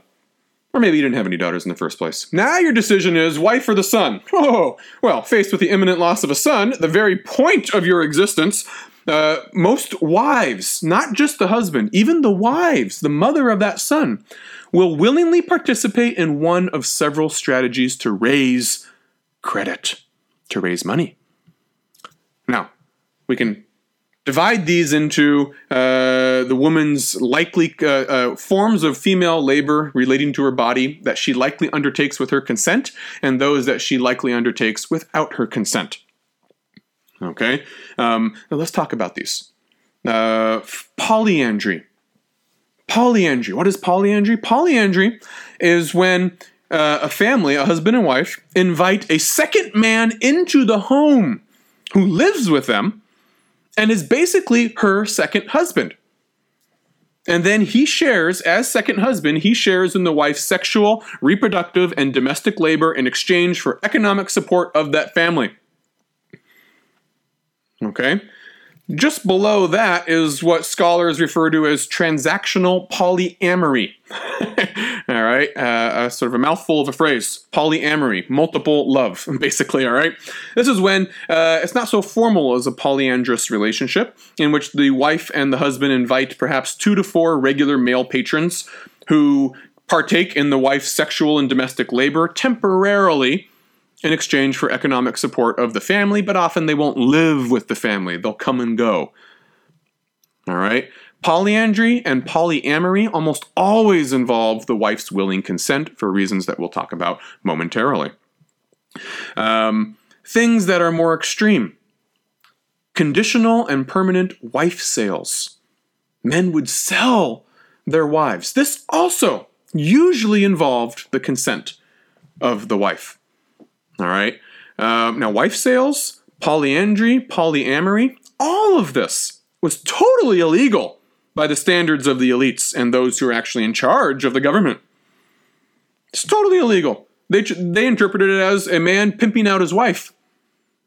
Or maybe you didn't have any daughters in the first place. Now your decision is wife or the son. Oh, well, faced with the imminent loss of a son, the very point of your existence, uh, most wives, not just the husband, even the wives, the mother of that son, will willingly participate in one of several strategies to raise credit, to raise money. Now, we can divide these into uh, the woman's likely uh, uh, forms of female labor relating to her body that she likely undertakes with her consent and those that she likely undertakes without her consent. Okay, um, now let's talk about these. Uh, polyandry. Polyandry. What is polyandry? Polyandry is when uh, a family, a husband and wife, invite a second man into the home who lives with them and is basically her second husband. And then he shares, as second husband, he shares in the wife's sexual, reproductive, and domestic labor in exchange for economic support of that family. Okay? Just below that is what scholars refer to as transactional polyamory. All right? Uh, sort of a mouthful of a phrase. Polyamory. Multiple love, basically, all right? This is when uh, it's not so formal as a polyandrous relationship, in which the wife and the husband invite perhaps two to four regular male patrons who partake in the wife's sexual and domestic labor temporarily in exchange for economic support of the family, but often they won't live with the family. They'll come and go. All right. Polyandry and polyamory almost always involve the wife's willing consent for reasons that we'll talk about momentarily. Um, things that are more extreme. Conditional and permanent wife sales. Men would sell their wives. This also usually involved the consent of the wife. All right. Um, now, wife sales, polyandry, polyamory, all of this was totally illegal by the standards of the elites and those who are actually in charge of the government. It's totally illegal. They they interpreted it as a man pimping out his wife.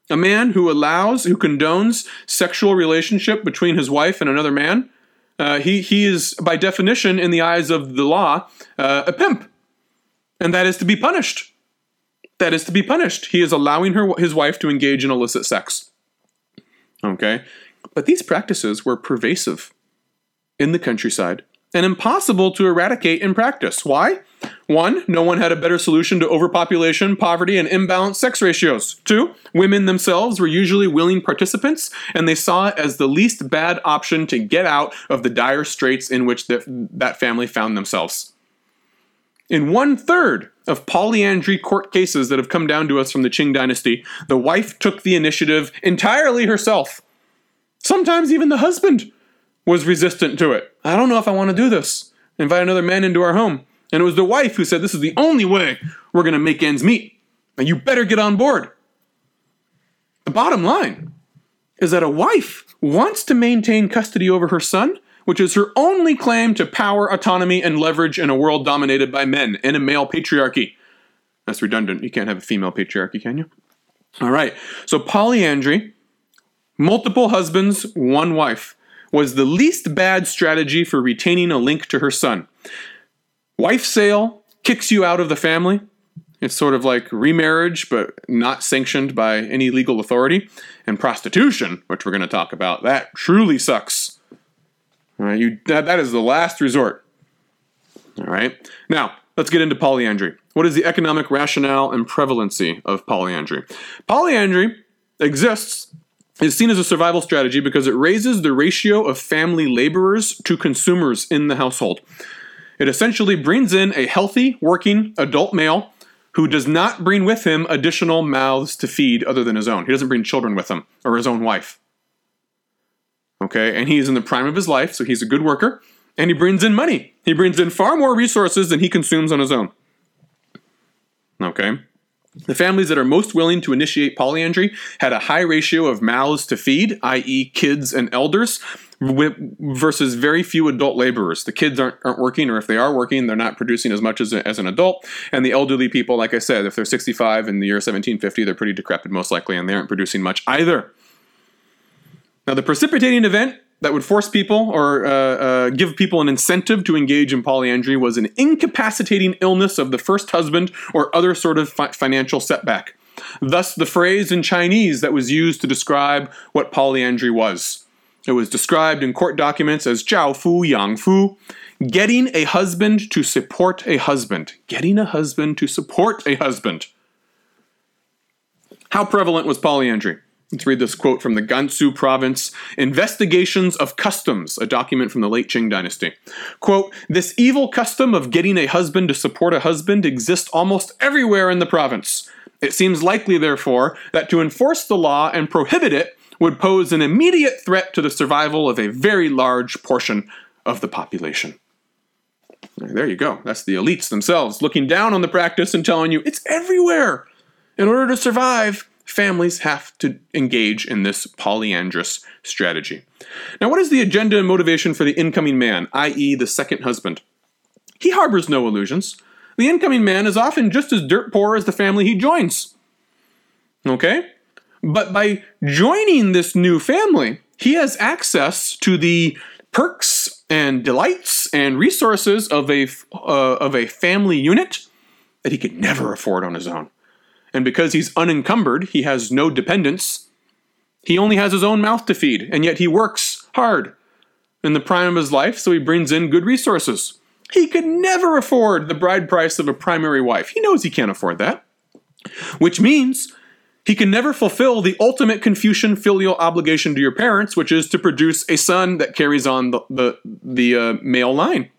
A man who allows, who condones sexual relationship between his wife and another man. Uh, he, he is, by definition, in the eyes of the law, uh, a pimp. And that is to be punished. That is to be punished. He is allowing her his wife to engage in illicit sex. Okay? But these practices were pervasive in the countryside and impossible to eradicate in practice. Why? One, no one had a better solution to overpopulation, poverty, and imbalanced sex ratios. Two, women themselves were usually willing participants, and they saw it as the least bad option to get out of the dire straits in which the, that family found themselves. In one-third of polyandry court cases that have come down to us from the Qing dynasty, the wife took the initiative entirely herself. Sometimes even the husband was resistant to it. I don't know if I want to do this. Invite another man into our home. And it was the wife who said, this is the only way we're going to make ends meet. And you better get on board. The bottom line is that a wife wants to maintain custody over her son, which is her only claim to power, autonomy, and leverage in a world dominated by men and a male patriarchy. That's redundant. You can't have a female patriarchy, can you? All right. So polyandry, multiple husbands, one wife, was the least bad strategy for retaining a link to her son. Wife sale kicks you out of the family. It's sort of like remarriage, but not sanctioned by any legal authority. And prostitution, which we're going to talk about, that truly sucks. All right, you, that, that is the last resort. All right, now let's get into polyandry. What is the economic rationale and prevalency of polyandry? Polyandry exists. It's seen as a survival strategy because it raises the ratio of family laborers to consumers in the household. It essentially brings in a healthy, working adult male who does not bring with him additional mouths to feed other than his own. He doesn't bring children with him or his own wife. Okay, and he is in the prime of his life, so he's a good worker, and he brings in money. He brings in far more resources than he consumes on his own. Okay. The families that are most willing to initiate polyandry had a high ratio of mouths to feed, that is kids and elders, versus very few adult laborers. The kids aren't, aren't working, or if they are working, they're not producing as much as, a, as an adult. And the elderly people, like I said, if they're sixty-five in the year seventeen fifty, they're pretty decrepit most likely, and they aren't producing much either. Now, the precipitating event that would force people or uh, uh, give people an incentive to engage in polyandry was an incapacitating illness of the first husband or other sort of fi- financial setback. Thus, the phrase in Chinese that was used to describe what polyandry was. It was described in court documents as "zhao fu yang fu," getting a husband to support a husband. Getting a husband to support a husband. How prevalent was polyandry? Let's read this quote from the Gansu Province, Investigations of Customs, a document from the late Qing dynasty. Quote, "This evil custom of getting a husband to support a husband exists almost everywhere in the province. It seems likely, therefore, that to enforce the law and prohibit it would pose an immediate threat to the survival of a very large portion of the population." There you go. That's the elites themselves looking down on the practice and telling you it's everywhere. In order to survive, families have to engage in this polyandrous strategy. Now, what is the agenda and motivation for the incoming man, that is the second husband? He harbors no illusions. The incoming man is often just as dirt poor as the family he joins. Okay? But by joining this new family, he has access to the perks and delights and resources of a, uh, of a family unit that he could never afford on his own. And because he's unencumbered, he has no dependents. He only has his own mouth to feed, and yet he works hard in the prime of his life, so he brings in good resources. He could never afford the bride price of a primary wife. He knows he can't afford that. which means he can never fulfill the ultimate Confucian filial obligation to your parents, which is to produce a son that carries on the the, the uh, male line.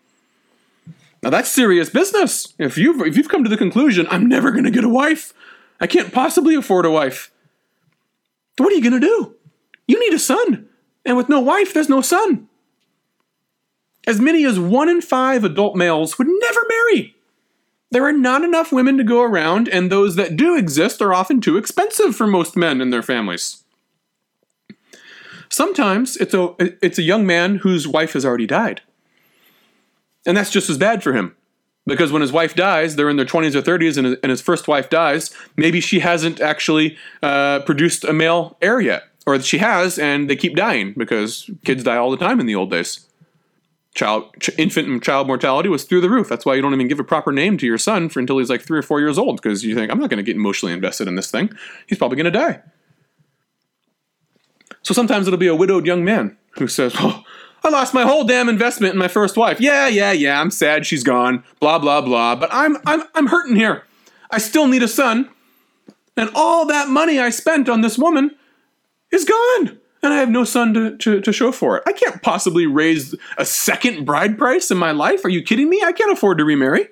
Now that's serious business. If you've, if you've come to the conclusion, I'm never going to get a wife, I can't possibly afford a wife, what are you going to do? You need a son. And with no wife, there's no son. As many as one in five adult males would never marry. There are not enough women to go around, and those that do exist are often too expensive for most men and their families. Sometimes it's a, it's a young man whose wife has already died. And that's just as bad for him. Because when his wife dies, they're in their twenties or thirties, and his, and his first wife dies, maybe she hasn't actually uh, produced a male heir yet. Or she has, and they keep dying, because kids die all the time in the old days. Child, ch- infant and child mortality was through the roof. That's why you don't even give a proper name to your son for until he's like three or four years old, because you think, I'm not going to get emotionally invested in this thing. He's probably going to die. So sometimes it'll be a widowed young man who says, oh, I lost my whole damn investment in my first wife. Yeah, yeah, yeah, I'm sad she's gone, blah, blah, blah, but I'm, I'm, I'm hurting here. I still need a son, and all that money I spent on this woman is gone. And I have no son to, to, to show for it. I can't possibly raise a second bride price in my life. Are you kidding me? I can't afford to remarry.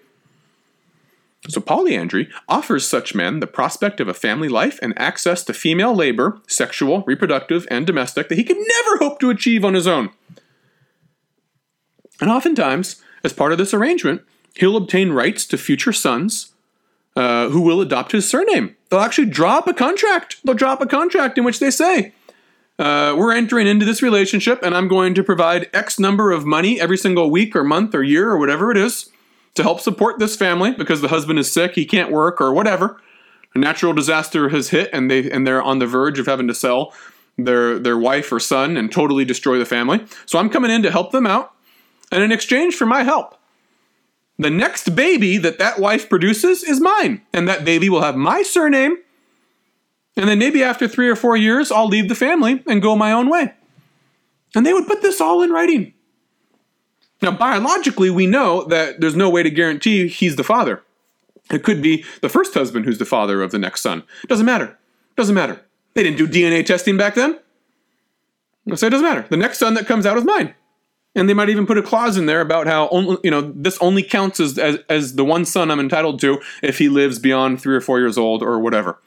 So polyandry offers such men the prospect of a family life and access to female labor, sexual, reproductive, and domestic, that he could never hope to achieve on his own. And oftentimes, as part of this arrangement, he'll obtain rights to future sons uh, who will adopt his surname. They'll actually draw up a contract. They'll draw up a contract in which they say, Uh, we're entering into this relationship, and I'm going to provide X number of money every single week or month or year or whatever it is to help support this family, because the husband is sick, he can't work, or whatever. A natural disaster has hit, and they and they're on the verge of having to sell their their wife or son and totally destroy the family. So I'm coming in to help them out, and in exchange for my help, the next baby that that wife produces is mine, and that baby will have my surname. And then maybe after three or four years, I'll leave the family and go my own way. And they would put this all in writing. Now, biologically, we know that there's no way to guarantee he's the father. It could be the first husband who's the father of the next son. Doesn't matter. Doesn't matter. They didn't do D N A testing back then. So it doesn't matter. The next son that comes out is mine. And they might even put a clause in there about how only, you know, this only counts as, as, as the one son I'm entitled to if he lives beyond three or four years old or whatever.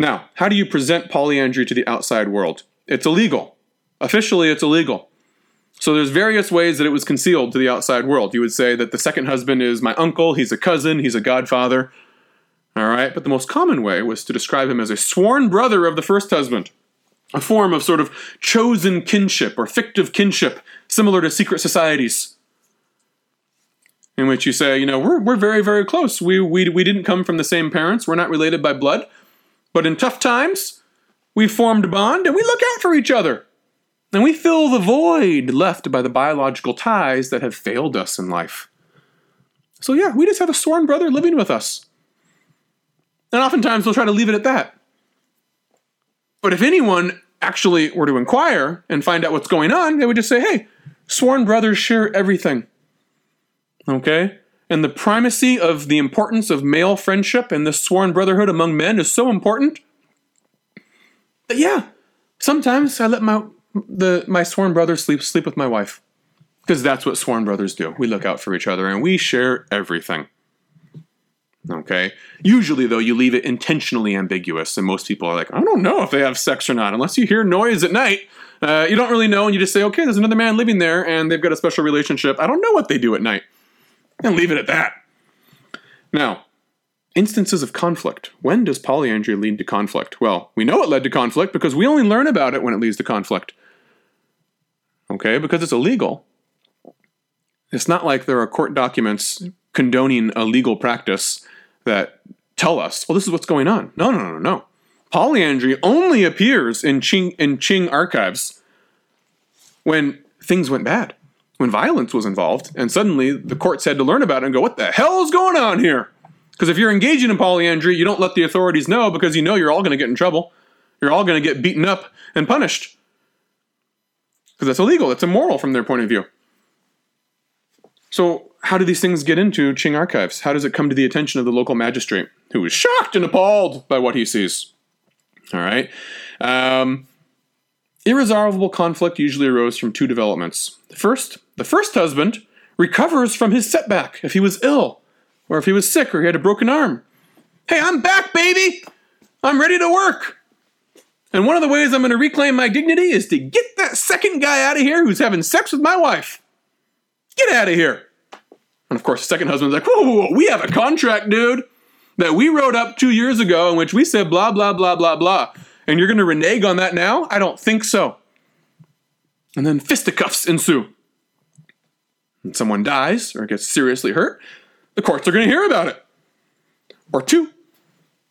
Now, how do you present polyandry to the outside world? It's illegal. Officially, it's illegal. So there's various ways that it was concealed to the outside world. You would say that the second husband is my uncle, he's a cousin, he's a godfather. All right, but the most common way was to describe him as a sworn brother of the first husband, a form of sort of chosen kinship or fictive kinship, similar to secret societies, in which you say, you know, we're we're very, very close. We we we didn't come from the same parents. We're not related by blood. But in tough times, we formed a bond and we look out for each other. And we fill the void left by the biological ties that have failed us in life. So yeah, we just have a sworn brother living with us. And oftentimes we'll try to leave it at that. But if anyone actually were to inquire and find out what's going on, they would just say, hey, sworn brothers share everything. Okay? And the primacy of the importance of male friendship and this sworn brotherhood among men is so important that, yeah, sometimes I let my the my sworn brother sleep sleep with my wife. Because that's what sworn brothers do. We look out for each other and we share everything. Okay? Usually, though, you leave it intentionally ambiguous. And most people are like, I don't know if they have sex or not. Unless you hear noise at night, uh, you don't really know. And you just say, okay, there's another man living there and they've got a special relationship. I don't know what they do at night. And leave it at that. Now, instances of conflict. When does polyandry lead to conflict? Well, we know it led to conflict because we only learn about it when it leads to conflict. Okay, because it's illegal. It's not like there are court documents condoning a legal practice that tell us, well, this is what's going on. No, no, no, no. Polyandry only appears in Qing, in Qing archives when things went bad. When violence was involved, and suddenly the courts had to learn about it and go, what the hell is going on here? Because if you're engaging in polyandry, you don't let the authorities know because you know you're all going to get in trouble. You're all going to get beaten up and punished. Because that's illegal. That's immoral from their point of view. So how do these things get into Qing archives? How does it come to the attention of the local magistrate, who is shocked and appalled by what he sees? All right. Um, irresolvable conflict usually arose from two developments. First, the first husband recovers from his setback if he was ill, or if he was sick, or he had a broken arm. Hey, I'm back, baby! I'm ready to work! And one of the ways I'm going to reclaim my dignity is to get that second guy out of here who's having sex with my wife. Get out of here. And of course, the second husband's like, whoa, whoa, whoa, we have a contract, dude, that we wrote up two years ago in which we said blah, blah, blah, blah, blah. And you're going to renege on that now? I don't think so. And then fisticuffs ensue. And someone dies or gets seriously hurt. The courts are going to hear about it. Or two,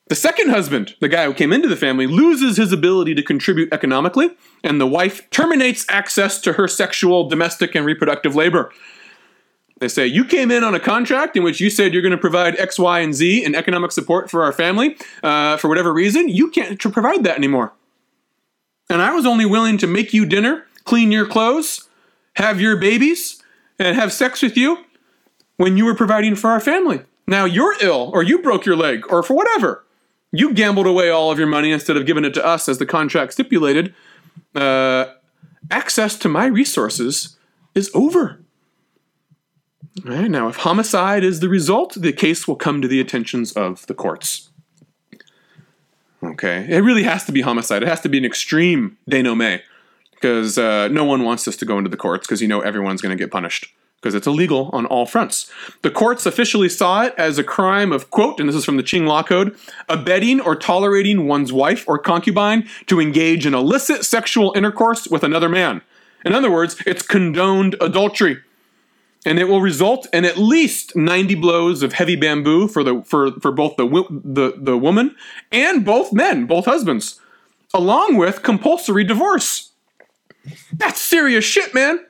the second husband, the guy who came into the family, loses his ability to contribute economically, and the wife terminates access to her sexual, domestic, and reproductive labor. They say, you came in on a contract in which you said you're going to provide X, Y, and Z in economic support for our family. Uh, for whatever reason, you can't provide that anymore. And I was only willing to make you dinner, clean your clothes, have your babies, and have sex with you when you were providing for our family. Now you're ill, or you broke your leg, or for whatever. You gambled away all of your money instead of giving it to us as the contract stipulated. Uh, access to my resources is over. All right, now, if homicide is the result, the case will come to the attentions of the courts. Okay, it really has to be homicide. It has to be an extreme denouement, because uh, no one wants this to go into the courts, because you know everyone's going to get punished, because it's illegal on all fronts. The courts officially saw it as a crime of, quote, and this is from the Qing law code, abetting or tolerating one's wife or concubine to engage in illicit sexual intercourse with another man. In other words, it's condoned adultery, and it will result in at least ninety blows of heavy bamboo for the for, for both the, the, the woman and both men, both husbands, along with compulsory divorce. That's serious shit, man.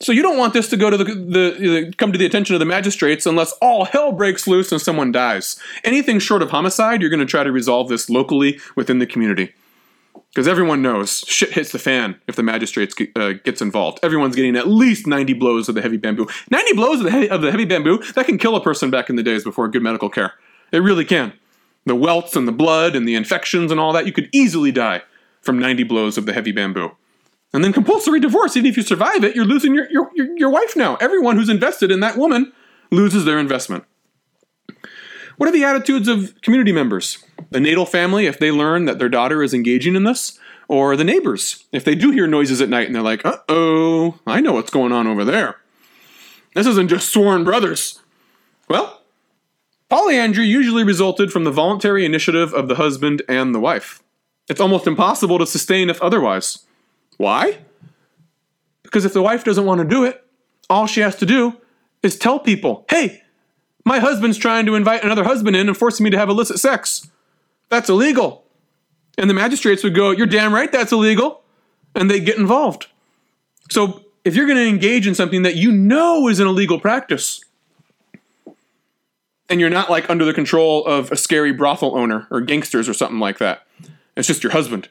So you don't want this to go to the, the, the come to the attention of the magistrates unless all hell breaks loose and someone dies. Anything short of homicide, you're going to try to resolve this locally within the community, because everyone knows shit hits the fan if the magistrates get, uh, gets involved. Everyone's getting at least ninety blows of the heavy bamboo. ninety blows of the, he- of the heavy bamboo, that can kill a person back in the days before good medical care. It really can. The welts and the blood and the infections and all that, you could easily die from ninety blows of the heavy bamboo. And then compulsory divorce, even if you survive it, you're losing your, your, your, your wife now. Everyone who's invested in that woman loses their investment. What are the attitudes of community members? The natal family, if they learn that their daughter is engaging in this, or the neighbors, if they do hear noises at night and they're like, uh-oh, I know what's going on over there. This isn't just sworn brothers. Well, polyandry usually resulted from the voluntary initiative of the husband and the wife. It's almost impossible to sustain if otherwise. Why? Because if the wife doesn't want to do it, all she has to do is tell people, hey, my husband's trying to invite another husband in and forcing me to have illicit sex. That's illegal. And the magistrates would go, you're damn right that's illegal. And they'd get involved. So if you're going to engage in something that you know is an illegal practice, and you're not like under the control of a scary brothel owner or gangsters or something like that, it's just your husband.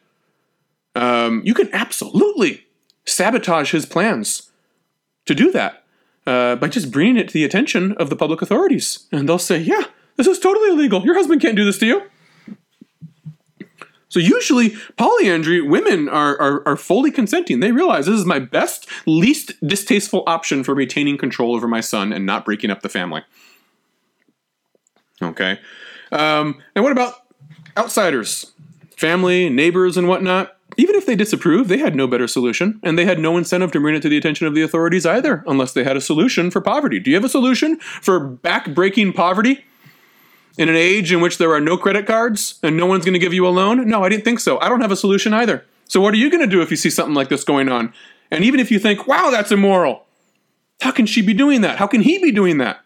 Um, you can absolutely sabotage his plans to do that uh, by just bringing it to the attention of the public authorities. And they'll say, yeah, this is totally illegal. Your husband can't do this to you. So usually polyandry, women are, are, are fully consenting. They realize this is my best, least distasteful option for retaining control over my son and not breaking up the family. Okay. Um, and what about outsiders? Family, neighbors, and whatnot, even if they disapproved, they had no better solution, and they had no incentive to bring it to the attention of the authorities either, unless they had a solution for poverty. Do you have a solution for back-breaking poverty in an age in which there are no credit cards and no one's going to give you a loan? No, I didn't think so. I don't have a solution either. So what are you going to do if you see something like this going on? And even if you think, wow, that's immoral, how can she be doing that? How can he be doing that?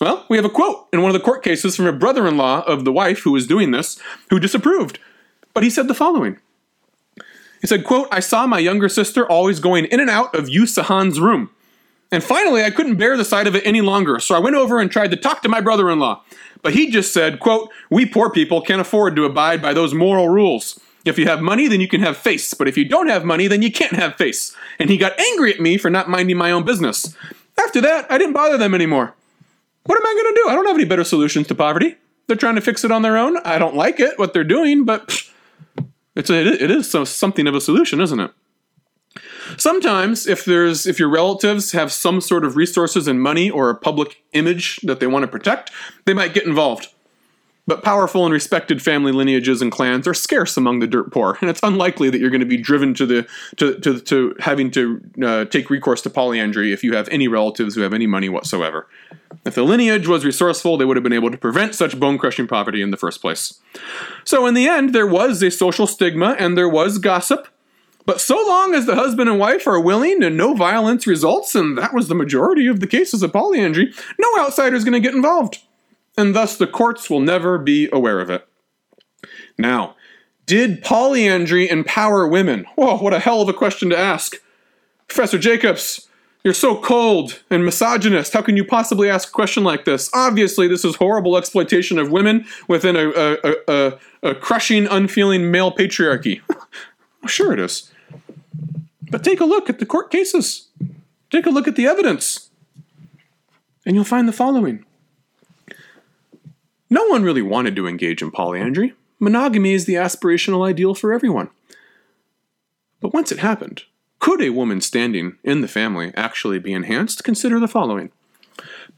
Well, we have a quote in one of the court cases from a brother-in-law of the wife who was doing this, who disapproved. But he said the following. He said, quote, I saw my younger sister always going in and out of Yu Sahan's room. And finally, I couldn't bear the sight of it any longer. So I went over and tried to talk to my brother-in-law. But he just said, quote, we poor people can't afford to abide by those moral rules. If you have money, then you can have face. But if you don't have money, then you can't have face. And he got angry at me for not minding my own business. After that, I didn't bother them anymore. What am I going to do? I don't have any better solutions to poverty. They're trying to fix it on their own. I don't like it, what they're doing, but psh, it's a, it is so, something of a solution, isn't it? Sometimes, if there's if your relatives have some sort of resources and money or a public image that they want to protect, they might get involved. But powerful and respected family lineages and clans are scarce among the dirt poor, and it's unlikely that you're going to be driven to the to to, to having to uh, take recourse to polyandry if you have any relatives who have any money whatsoever. If the lineage was resourceful, they would have been able to prevent such bone-crushing poverty in the first place. So in the end, there was a social stigma and there was gossip, but so long as the husband and wife are willing and no violence results, and that was the majority of the cases of polyandry, no outsider is going to get involved. And thus the courts will never be aware of it. Now, did polyandry empower women? Whoa, what a hell of a question to ask. Professor Jacobs, you're so cold and misogynist. How can you possibly ask a question like this? Obviously, this is horrible exploitation of women within a, a, a, a crushing, unfeeling male patriarchy. Sure it is. But take a look at the court cases. Take a look at the evidence. And you'll find the following. No one really wanted to engage in polyandry. Monogamy is the aspirational ideal for everyone. But once it happened, could a woman's standing in the family actually be enhanced? Consider the following.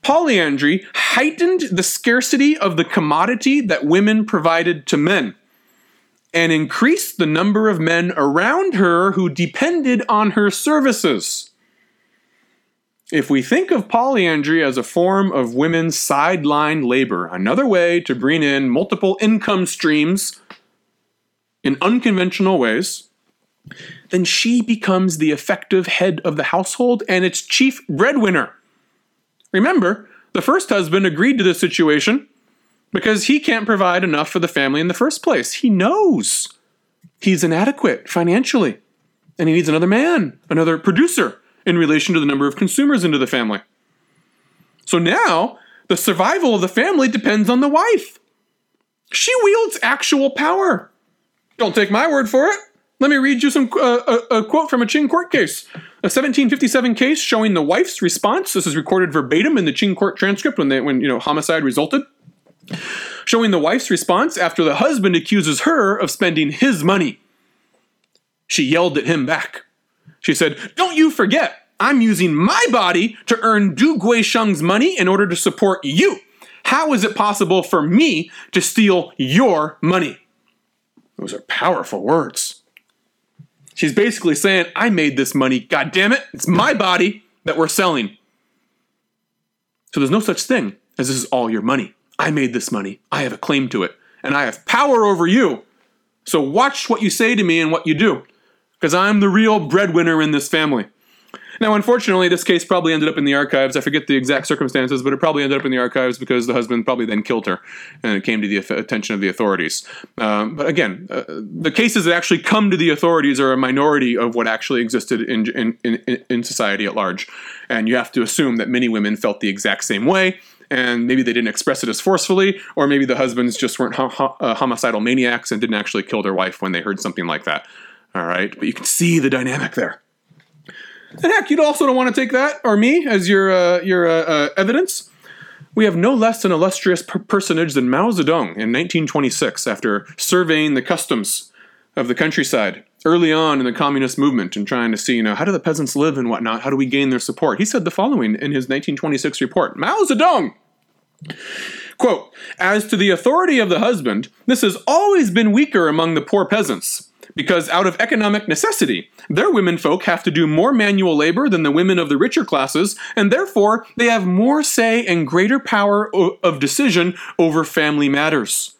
Polyandry heightened the scarcity of the commodity that women provided to men and increased the number of men around her who depended on her services. If we think of polyandry as a form of women's sideline labor, another way to bring in multiple income streams in unconventional ways, then she becomes the effective head of the household and its chief breadwinner. Remember, the first husband agreed to this situation because he can't provide enough for the family in the first place. He knows he's inadequate financially, and he needs another man, another producer, in relation to the number of consumers into the family. So now, the survival of the family depends on the wife. She wields actual power. Don't take my word for it. Let me read you some uh, a, a quote from a Qing court case. A seventeen fifty-seven case showing the wife's response. This is recorded verbatim in the Qing court transcript when, they, when you know homicide resulted. Showing the wife's response after the husband accuses her of spending his money. She yelled at him back. She said, "Don't you forget, I'm using my body to earn Du Guisheng's money in order to support you. How is it possible for me to steal your money?" Those are powerful words. She's basically saying, I made this money, goddammit. It's my body that we're selling. So there's no such thing as this is all your money. I made this money. I have a claim to it. And I have power over you. So watch what you say to me and what you do, because I'm the real breadwinner in this family. Now, unfortunately, this case probably ended up in the archives. I forget the exact circumstances, but it probably ended up in the archives because the husband probably then killed her, and it came to the attention of the authorities. Um, but again, uh, the cases that actually come to the authorities are a minority of what actually existed in, in, in, in society at large. And you have to assume that many women felt the exact same way, and maybe they didn't express it as forcefully, or maybe the husbands just weren't hom- uh, homicidal maniacs and didn't actually kill their wife when they heard something like that. All right, but you can see the dynamic there. And heck, you'd also don't want to take that, or me, as your uh, your uh, uh, evidence. We have no less an illustrious per- personage than Mao Zedong in nineteen twenty-six, after surveying the customs of the countryside early on in the communist movement and trying to see, you know, how do the peasants live and whatnot? How do we gain their support? He said the following in his nineteen twenty-six report. Mao Zedong, quote, "As to the authority of the husband, this has always been weaker among the poor peasants, because out of economic necessity, their women folk have to do more manual labor than the women of the richer classes, and therefore they have more say and greater power o- of decision over family matters.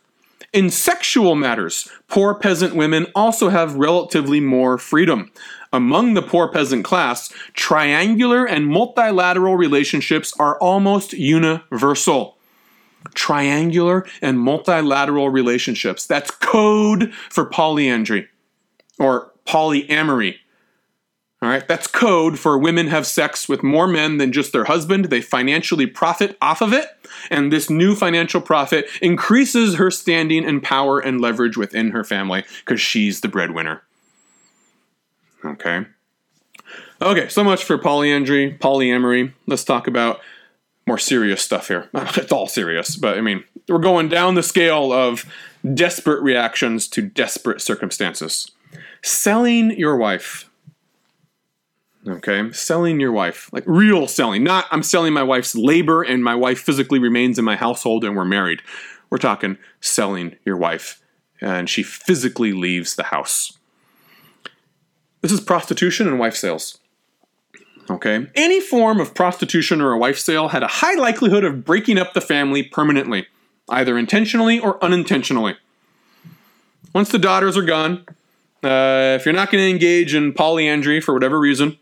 In sexual matters, poor peasant women also have relatively more freedom. Among the poor peasant class, triangular and multilateral relationships are almost universal." Triangular and multilateral relationships. That's code for polyandry. Or polyamory. All right, that's code for women have sex with more men than just their husband. They financially profit off of it, and this new financial profit increases her standing and power and leverage within her family because she's the breadwinner. Okay. Okay, so much for polyandry, polyamory. Let's talk about more serious stuff here. It's all serious, but I mean, we're going down the scale of desperate reactions to desperate circumstances. Selling your wife. Okay, selling your wife, like real selling, not I'm selling my wife's labor and my wife physically remains in my household and we're married. We're talking selling your wife and she physically leaves the house. This is prostitution and wife sales. Okay, any form of prostitution or a wife sale had a high likelihood of breaking up the family permanently, either intentionally or unintentionally. Once the daughters are gone, uh, if you're not going to engage in polyandry for whatever reason,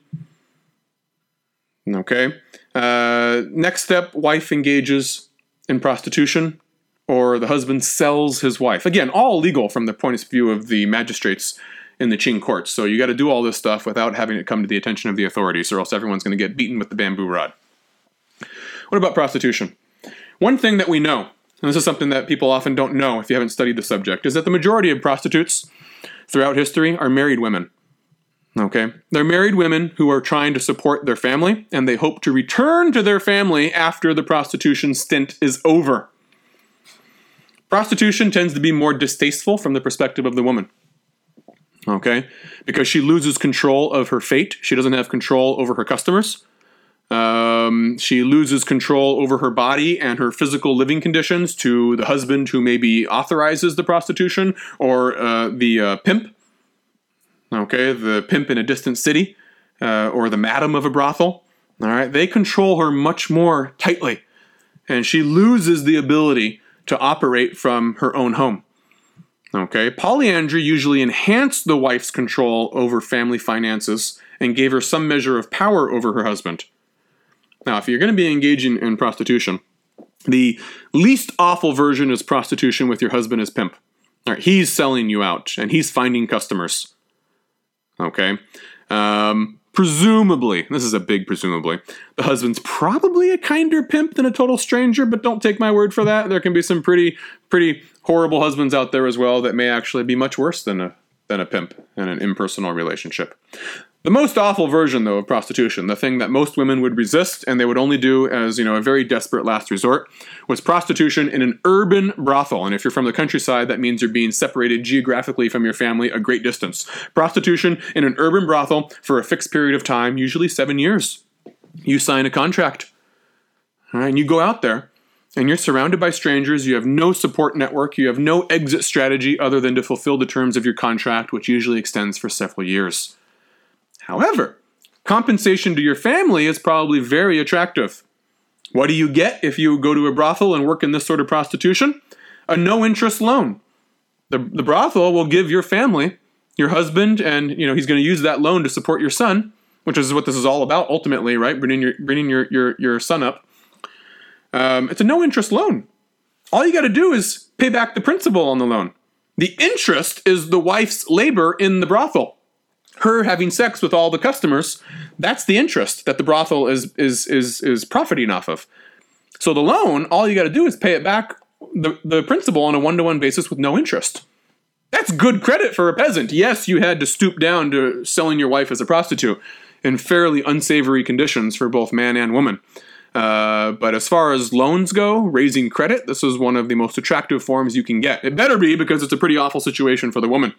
okay, uh, next step, wife engages in prostitution or the husband sells his wife. Again, all legal from the point of view of the magistrates in the Qing courts. So you got to do all this stuff without having it come to the attention of the authorities, or else everyone's going to get beaten with the bamboo rod. What about prostitution? One thing that we know, and this is something that people often don't know if you haven't studied the subject, is that the majority of prostitutes throughout history are married women. Okay? They're married women who are trying to support their family, and they hope to return to their family after the prostitution stint is over. Prostitution tends to be more distasteful from the perspective of the woman. Okay, because she loses control of her fate. She doesn't have control over her customers. Um, she loses control over her body and her physical living conditions to the husband who maybe authorizes the prostitution or uh, the uh, pimp. Okay, the pimp in a distant city uh, or the madam of a brothel. All right, they control her much more tightly, and she loses the ability to operate from her own home. Okay, polyandry usually enhanced the wife's control over family finances and gave her some measure of power over her husband. Now, if you're going to be engaging in prostitution, the least awful version is prostitution with your husband as pimp. All right, he's selling you out and he's finding customers. Okay, um, presumably, this is a big presumably, the husband's probably a kinder pimp than a total stranger, but don't take my word for that. There can be some pretty, pretty... horrible husbands out there as well that may actually be much worse than a than a pimp in an impersonal relationship. The most awful version, though, of prostitution, the thing that most women would resist and they would only do as, you know, a very desperate last resort, was prostitution in an urban brothel. And if you're from the countryside, that means you're being separated geographically from your family a great distance. Prostitution in an urban brothel for a fixed period of time, usually seven years. You sign a contract, all right, and you go out there. And you're surrounded by strangers, you have no support network, you have no exit strategy other than to fulfill the terms of your contract, which usually extends for several years. However, compensation to your family is probably very attractive. What do you get if you go to a brothel and work in this sort of prostitution? A no-interest loan. The, the brothel will give your family, your husband, and you know he's going to use that loan to support your son, which is what this is all about ultimately, right? Bringing your, bringing your, your, your son up. Um, it's a no-interest loan. All you got to do is pay back the principal on the loan. The interest is the wife's labor in the brothel. Her having sex with all the customers, that's the interest that the brothel is is is is profiting off of. So the loan, all you got to do is pay it back, the, the principal, on a one-to-one basis with no interest. That's good credit for a peasant. Yes, you had to stoop down to selling your wife as a prostitute in fairly unsavory conditions for both man and woman. Uh, but as far as loans go, raising credit, this is one of the most attractive forms you can get. It better be, because it's a pretty awful situation for the woman.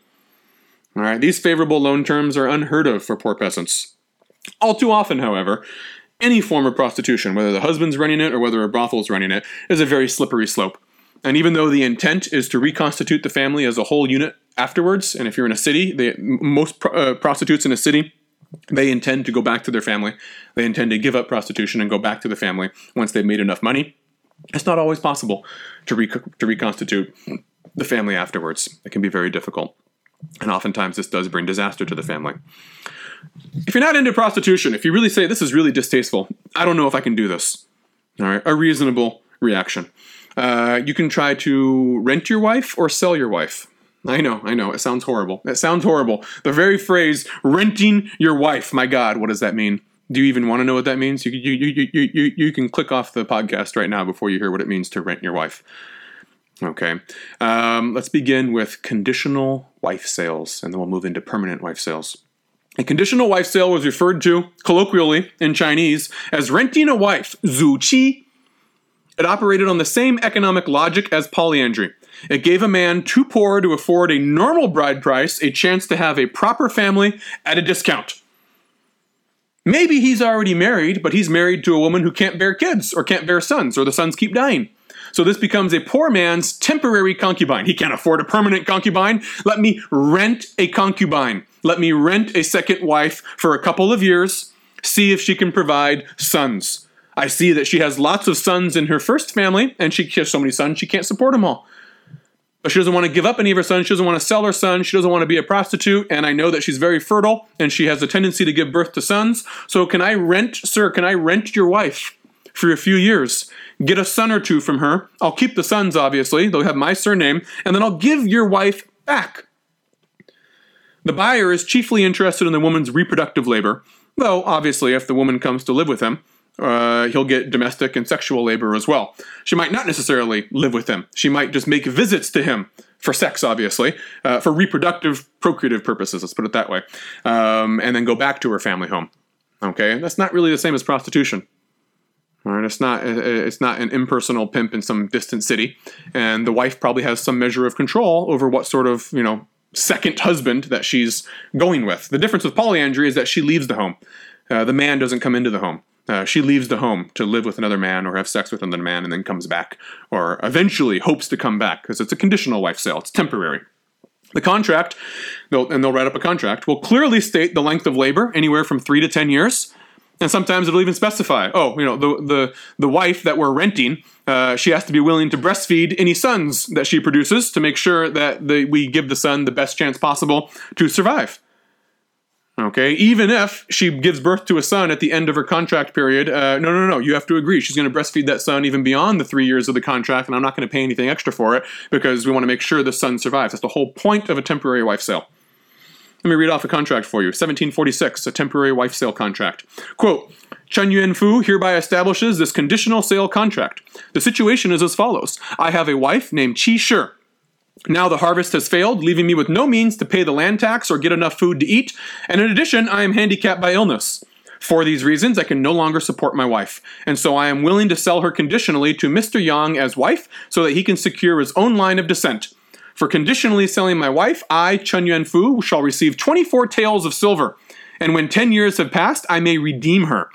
All right, these favorable loan terms are unheard of for poor peasants. All too often, however, any form of prostitution, whether the husband's running it or whether a brothel's running it, is a very slippery slope. And even though the intent is to reconstitute the family as a whole unit afterwards, and if you're in a city, they, most pro- uh, prostitutes in a city, they intend to go back to their family. They intend to give up prostitution and go back to the family once they've made enough money. It's not always possible to, re- to reconstitute the family afterwards. It can be very difficult. And oftentimes this does bring disaster to the family. If you're not into prostitution, if you really say, this is really distasteful, I don't know if I can do this. All right, a reasonable reaction. Uh, you can try to rent your wife or sell your wife. I know, I know. It sounds horrible. It sounds horrible. The very phrase, renting your wife. My God, what does that mean? Do you even want to know what that means? You, you, you, you, you, you can click off the podcast right now before you hear what it means to rent your wife. Okay. Um, let's begin with conditional wife sales, and then we'll move into permanent wife sales. A conditional wife sale was referred to colloquially in Chinese as renting a wife, zuqi. It operated on the same economic logic as polyandry. It gave a man too poor to afford a normal bride price a chance to have a proper family at a discount. Maybe he's already married, but he's married to a woman who can't bear kids or can't bear sons, or the sons keep dying. So this becomes a poor man's temporary concubine. He can't afford a permanent concubine. Let me rent a concubine. Let me rent a second wife for a couple of years, see if she can provide sons. I see that she has lots of sons in her first family, and she has so many sons, she can't support them all. But she doesn't want to give up any of her sons, she doesn't want to sell her sons, she doesn't want to be a prostitute, and I know that she's very fertile, and she has a tendency to give birth to sons. So can I rent, sir, can I rent your wife for a few years? Get a son or two from her. I'll keep the sons, obviously, they'll have my surname, and then I'll give your wife back. The buyer is chiefly interested in the woman's reproductive labor, though obviously if the woman comes to live with him, uh, he'll get domestic and sexual labor as well. She might not necessarily live with him. She might just make visits to him for sex, obviously, uh, for reproductive, procreative purposes, let's put it that way, um, and then go back to her family home. Okay, that's not really the same as prostitution. All right, it's not it's not an impersonal pimp in some distant city, and the wife probably has some measure of control over what sort of, you know, second husband that she's going with. The difference with polyandry is that she leaves the home. Uh, the man doesn't come into the home. Uh, she leaves the home to live with another man or have sex with another man and then comes back, or eventually hopes to come back, because it's a conditional wife sale. It's temporary. The contract, they'll, and they'll write up a contract, will clearly state the length of labor, anywhere from three to ten years. And sometimes it'll even specify, oh, you know, the the, the wife that we're renting, uh, she has to be willing to breastfeed any sons that she produces to make sure that the, we give the son the best chance possible to survive. Okay, even if she gives birth to a son at the end of her contract period, uh, no, no, no, you have to agree. She's going to breastfeed that son even beyond the three years of the contract, and I'm not going to pay anything extra for it because we want to make sure the son survives. That's the whole point of a temporary wife sale. Let me read off a contract for you. seventeen forty-six, a temporary wife sale contract. Quote, Chen Yuanfu hereby establishes this conditional sale contract. The situation is as follows. I have a wife named Qi Shi. Now the harvest has failed, leaving me with no means to pay the land tax or get enough food to eat, and in addition, I am handicapped by illness. For these reasons, I can no longer support my wife, and so I am willing to sell her conditionally to Mister Yang as wife so that he can secure his own line of descent. For conditionally selling my wife, I, Chen Yuanfu, shall receive twenty-four taels of silver, and when ten years have passed, I may redeem her.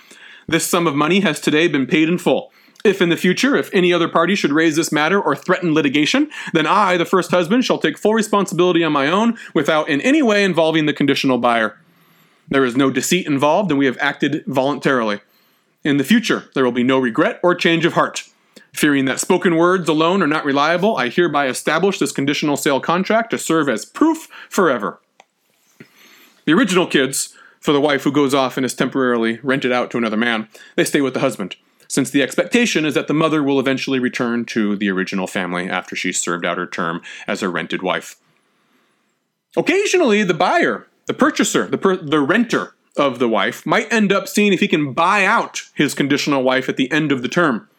This sum of money has today been paid in full. If in the future, if any other party should raise this matter or threaten litigation, then I, the first husband, shall take full responsibility on my own without in any way involving the conditional buyer. There is no deceit involved, and we have acted voluntarily. In the future, there will be no regret or change of heart. Fearing that spoken words alone are not reliable, I hereby establish this conditional sale contract to serve as proof forever. The original kids, for the wife who goes off and is temporarily rented out to another man, they stay with the husband, since the expectation is that the mother will eventually return to the original family after she's served out her term as a rented wife. Occasionally, the buyer, the purchaser, the, per- the renter of the wife, might end up seeing if he can buy out his conditional wife at the end of the term.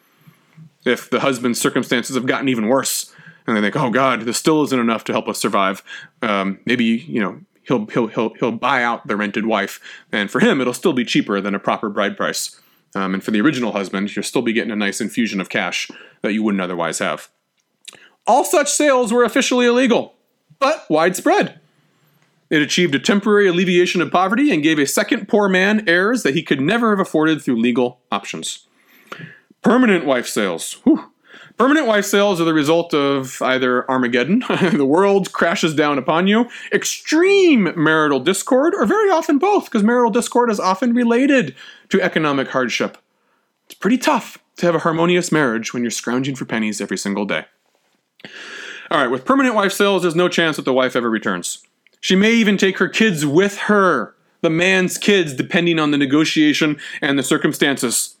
If the husband's circumstances have gotten even worse, and they think, "Oh God, this still isn't enough to help us survive," um, maybe you know he'll he'll he'll he'll buy out the rented wife, and for him it'll still be cheaper than a proper bride price, um, and for the original husband you'll still be getting a nice infusion of cash that you wouldn't otherwise have. All such sales were officially illegal, but widespread. It achieved a temporary alleviation of poverty and gave a second poor man heirs that he could never have afforded through legal options. Permanent wife sales. Whew. Permanent wife sales are the result of either Armageddon, the world crashes down upon you, extreme marital discord, or very often both, because marital discord is often related to economic hardship. It's pretty tough to have a harmonious marriage when you're scrounging for pennies every single day. All right, with permanent wife sales, there's no chance that the wife ever returns. She may even take her kids with her, the man's kids, depending on the negotiation and the circumstances.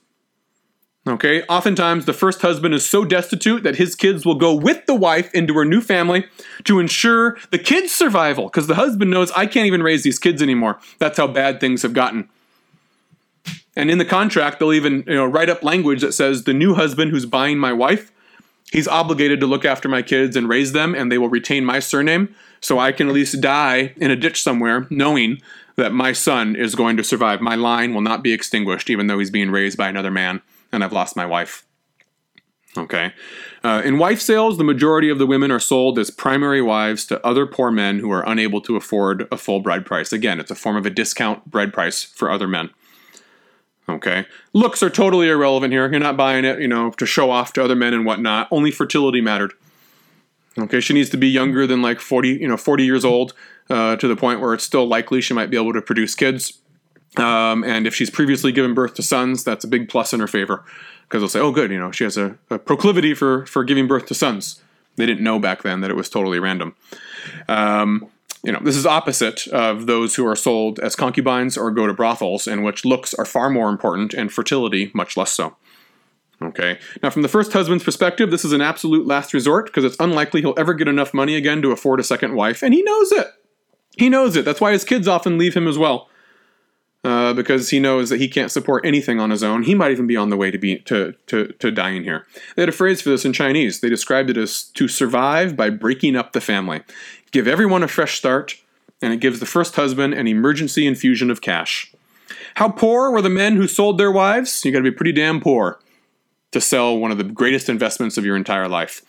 Okay, oftentimes the first husband is so destitute that his kids will go with the wife into her new family to ensure the kids' survival, because the husband knows, I can't even raise these kids anymore. That's how bad things have gotten. And in the contract, they'll even you know, write up language that says, the new husband who's buying my wife, he's obligated to look after my kids and raise them, and they will retain my surname, so I can at least die in a ditch somewhere knowing that my son is going to survive. My line will not be extinguished, even though he's being raised by another man. And I've lost my wife. Okay. Uh, in wife sales, the majority of the women are sold as primary wives to other poor men who are unable to afford a full bride price. Again, it's a form of a discount bride price for other men. Okay. Looks are totally irrelevant here. You're not buying it, you know, to show off to other men and whatnot. Only fertility mattered. Okay. She needs to be younger than like forty, you know, forty years old uh, to the point where it's still likely she might be able to produce kids. Um, and if she's previously given birth to sons, that's a big plus in her favor, because they'll say, oh, good, you know, she has a, a proclivity for, for giving birth to sons. They didn't know back then that it was totally random. Um, you know, this is opposite of those who are sold as concubines or go to brothels, in which looks are far more important and fertility much less so. Okay. Now, from the first husband's perspective, this is an absolute last resort, because it's unlikely he'll ever get enough money again to afford a second wife. And he knows it. He knows it. That's why his kids often leave him as well. Uh, because he knows that he can't support anything on his own. He might even be on the way to be to, to, to dying here. They had a phrase for this in Chinese. They described it as to survive by breaking up the family. Give everyone a fresh start, and it gives the first husband an emergency infusion of cash. How poor were the men who sold their wives? You got to be pretty damn poor to sell one of the greatest investments of your entire life.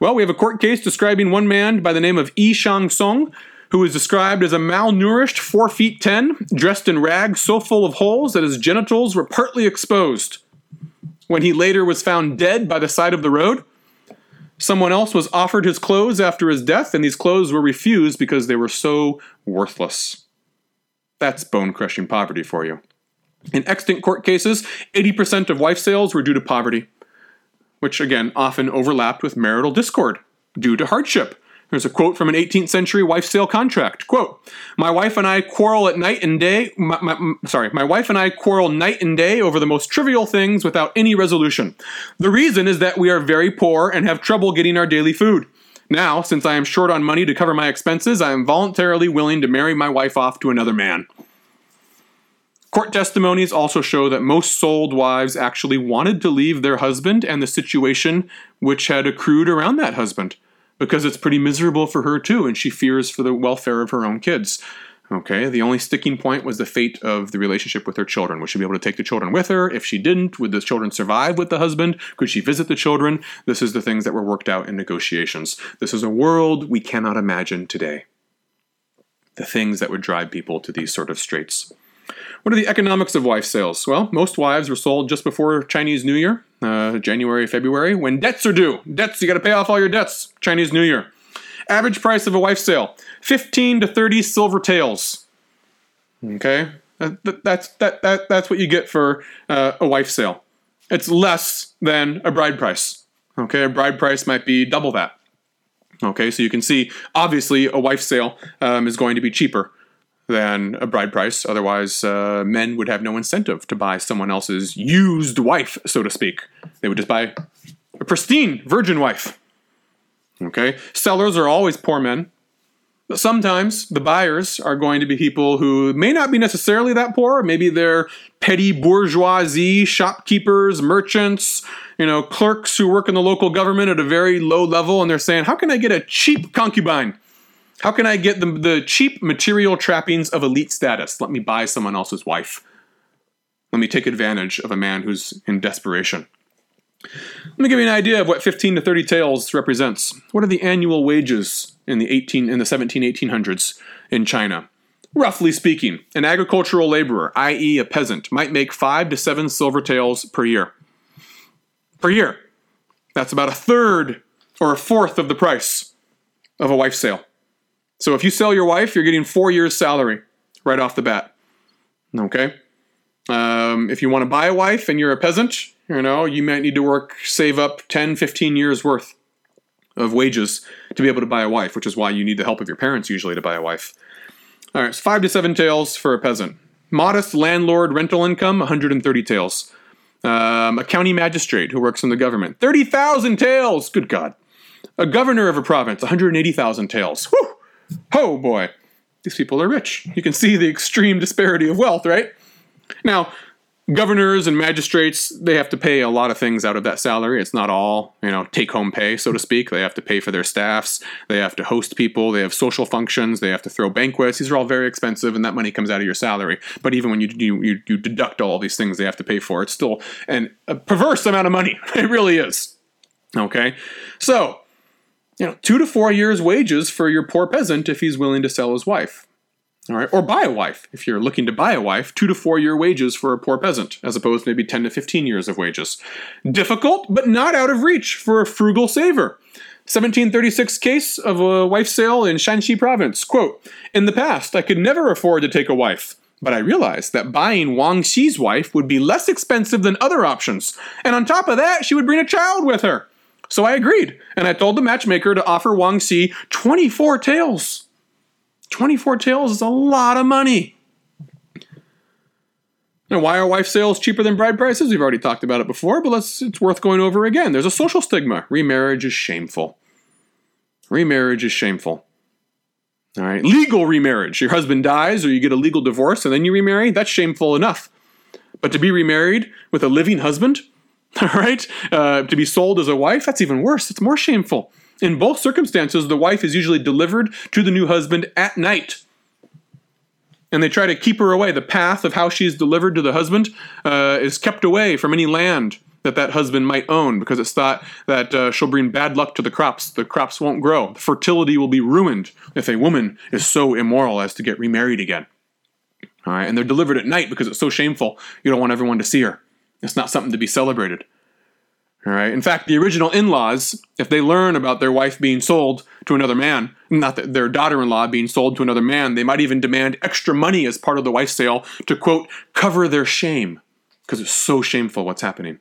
Well, we have a court case describing one man by the name of Yi Shang Song, who is described as a malnourished four feet ten, dressed in rags so full of holes that his genitals were partly exposed. When he later was found dead by the side of the road, someone else was offered his clothes after his death, and these clothes were refused because they were so worthless. That's bone-crushing poverty for you. In extant court cases, eighty percent of wife sales were due to poverty, which again often overlapped with marital discord due to hardship. There's a quote from an eighteenth century wife sale contract. Quote, my wife and I quarrel at night and day, my, my, sorry, my wife and I quarrel night and day over the most trivial things without any resolution. The reason is that we are very poor and have trouble getting our daily food. Now, since I am short on money to cover my expenses, I am voluntarily willing to marry my wife off to another man. Court testimonies also show that most sold wives actually wanted to leave their husband and the situation which had accrued around that husband, because it's pretty miserable for her too, and she fears for the welfare of her own kids. Okay, the only sticking point was the fate of the relationship with her children. Would she be able to take the children with her? If she didn't, would the children survive with the husband? Could she visit the children? This is the things that were worked out in negotiations. This is a world we cannot imagine today. The things that would drive people to these sort of straits. What are the economics of wife sales? Well, most wives were sold just before Chinese New Year, uh, January, February, when debts are due. Debts, you got to pay off all your debts, Chinese New Year. Average price of a wife sale, fifteen to thirty silver taels. Okay, that, that's, that, that, that's what you get for uh, a wife sale. It's less than a bride price. Okay, a bride price might be double that. Okay, so you can see, obviously, a wife sale um, is going to be cheaper than a bride price. Otherwise, uh, men would have no incentive to buy someone else's used wife, so to speak. They would just buy a pristine virgin wife. Okay? Sellers are always poor men. But sometimes the buyers are going to be people who may not be necessarily that poor. Maybe they're petty bourgeoisie, shopkeepers, merchants, you know, clerks who work in the local government at a very low level, and they're saying, how can I get a cheap concubine? How can I get the, the cheap material trappings of elite status? Let me buy someone else's wife. Let me take advantage of a man who's in desperation. Let me give you an idea of what fifteen to thirty taels represents. What are the annual wages in the eighteen in the seventeen eighteen hundreds in China? Roughly speaking, an agricultural laborer, that is a peasant, might make five to seven silver taels per year. Per year. That's about a third or a fourth of the price of a wife sale. So if you sell your wife, you're getting four years' salary right off the bat. Okay? Um, if you want to buy a wife and you're a peasant, you know, you might need to work, save up ten, fifteen years' worth of wages to be able to buy a wife, which is why you need the help of your parents usually to buy a wife. All right, so five to seven taels for a peasant. Modest landlord rental income, one hundred thirty taels. um, a county magistrate who works in the government, thirty thousand taels, good God. A governor of a province, one hundred eighty thousand taels. Whew! Oh boy, these people are rich. You can see the extreme disparity of wealth, right? Now, governors and magistrates, they have to pay a lot of things out of that salary. It's not all, you know, take-home pay, so to speak. They have to pay for their staffs. They have to host people. They have social functions. They have to throw banquets. These are all very expensive, and that money comes out of your salary. But even when you you, you deduct all these things they have to pay for, it's still an, a perverse amount of money. It really is. Okay? So, you know, two to four years' wages for your poor peasant if he's willing to sell his wife. All right, or buy a wife. If you're looking to buy a wife, two to four year wages for a poor peasant, as opposed to maybe ten to fifteen years of wages. Difficult, but not out of reach for a frugal saver. seventeen thirty-six case of a wife sale in Shanxi Province. Quote, "In the past, I could never afford to take a wife, but I realized that buying Wang Si's wife would be less expensive than other options, and on top of that, she would bring a child with her. So I agreed, and I told the matchmaker to offer Wang Si twenty-four taels." twenty-four taels is a lot of money. Now, why are wife sales cheaper than bride prices? We've already talked about it before, but let's, it's worth going over again. There's a social stigma. Remarriage is shameful. Remarriage is shameful. All right. Legal remarriage. Your husband dies or you get a legal divorce and then you remarry. That's shameful enough. But to be remarried with a living husband, all right, uh, to be sold as a wife, that's even worse. It's more shameful. In both circumstances, the wife is usually delivered to the new husband at night. And they try to keep her away. The path of how she's delivered to the husband uh, is kept away from any land that that husband might own, because it's thought that uh, she'll bring bad luck to the crops. The crops won't grow. The fertility will be ruined if a woman is so immoral as to get remarried again. All right, and they're delivered at night because it's so shameful. You don't want everyone to see her. It's not something to be celebrated. All right. In fact, the original in-laws, if they learn about their wife being sold to another man, not that their daughter-in-law being sold to another man, they might even demand extra money as part of the wife sale to, quote, cover their shame, because it's so shameful what's happening.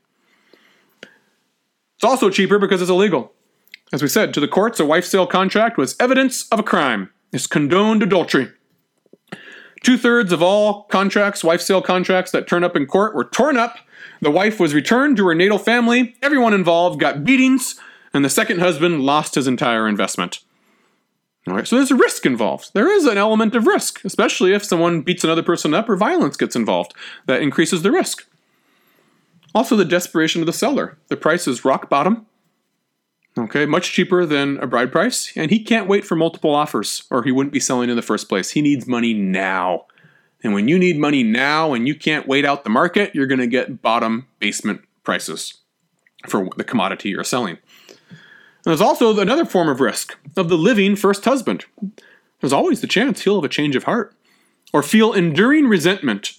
It's also cheaper because it's illegal. As we said, to the courts, a wife sale contract was evidence of a crime. It's condoned adultery. Two-thirds of all contracts, wife sale contracts that turn up in court were torn up. The wife was returned to her natal family, everyone involved got beatings, and the second husband lost his entire investment. All right, so there's a risk involved. There is an element of risk, especially if someone beats another person up or violence gets involved. That increases the risk. Also, the desperation of the seller. The price is rock bottom, okay, much cheaper than a bride price, and he can't wait for multiple offers, or he wouldn't be selling in the first place. He needs money now. And when you need money now and you can't wait out the market, you're going to get bottom basement prices for the commodity you're selling. And there's also another form of risk of the living first husband. There's always the chance he'll have a change of heart or feel enduring resentment.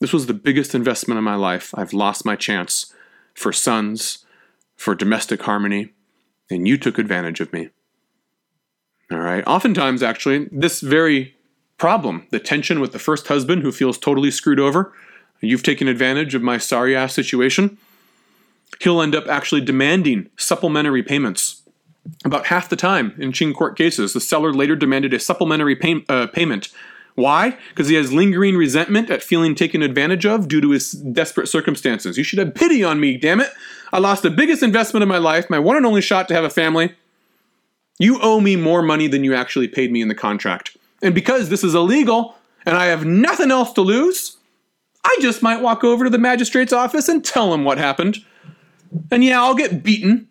This was the biggest investment in my life. I've lost my chance for sons, for domestic harmony, and you took advantage of me. All right. Oftentimes, actually, this very problem, the tension with the first husband who feels totally screwed over, you've taken advantage of my sorry ass situation, he'll end up actually demanding supplementary payments. About half the time in Qing court cases, the seller later demanded a supplementary pay- uh, payment. Why? Because he has lingering resentment at feeling taken advantage of due to his desperate circumstances. You should have pity on me, damn it. I lost the biggest investment of my life, my one and only shot to have a family. You owe me more money than you actually paid me in the contract. And because this is illegal and I have nothing else to lose, I just might walk over to the magistrate's office and tell him what happened. And yeah, I'll get beaten.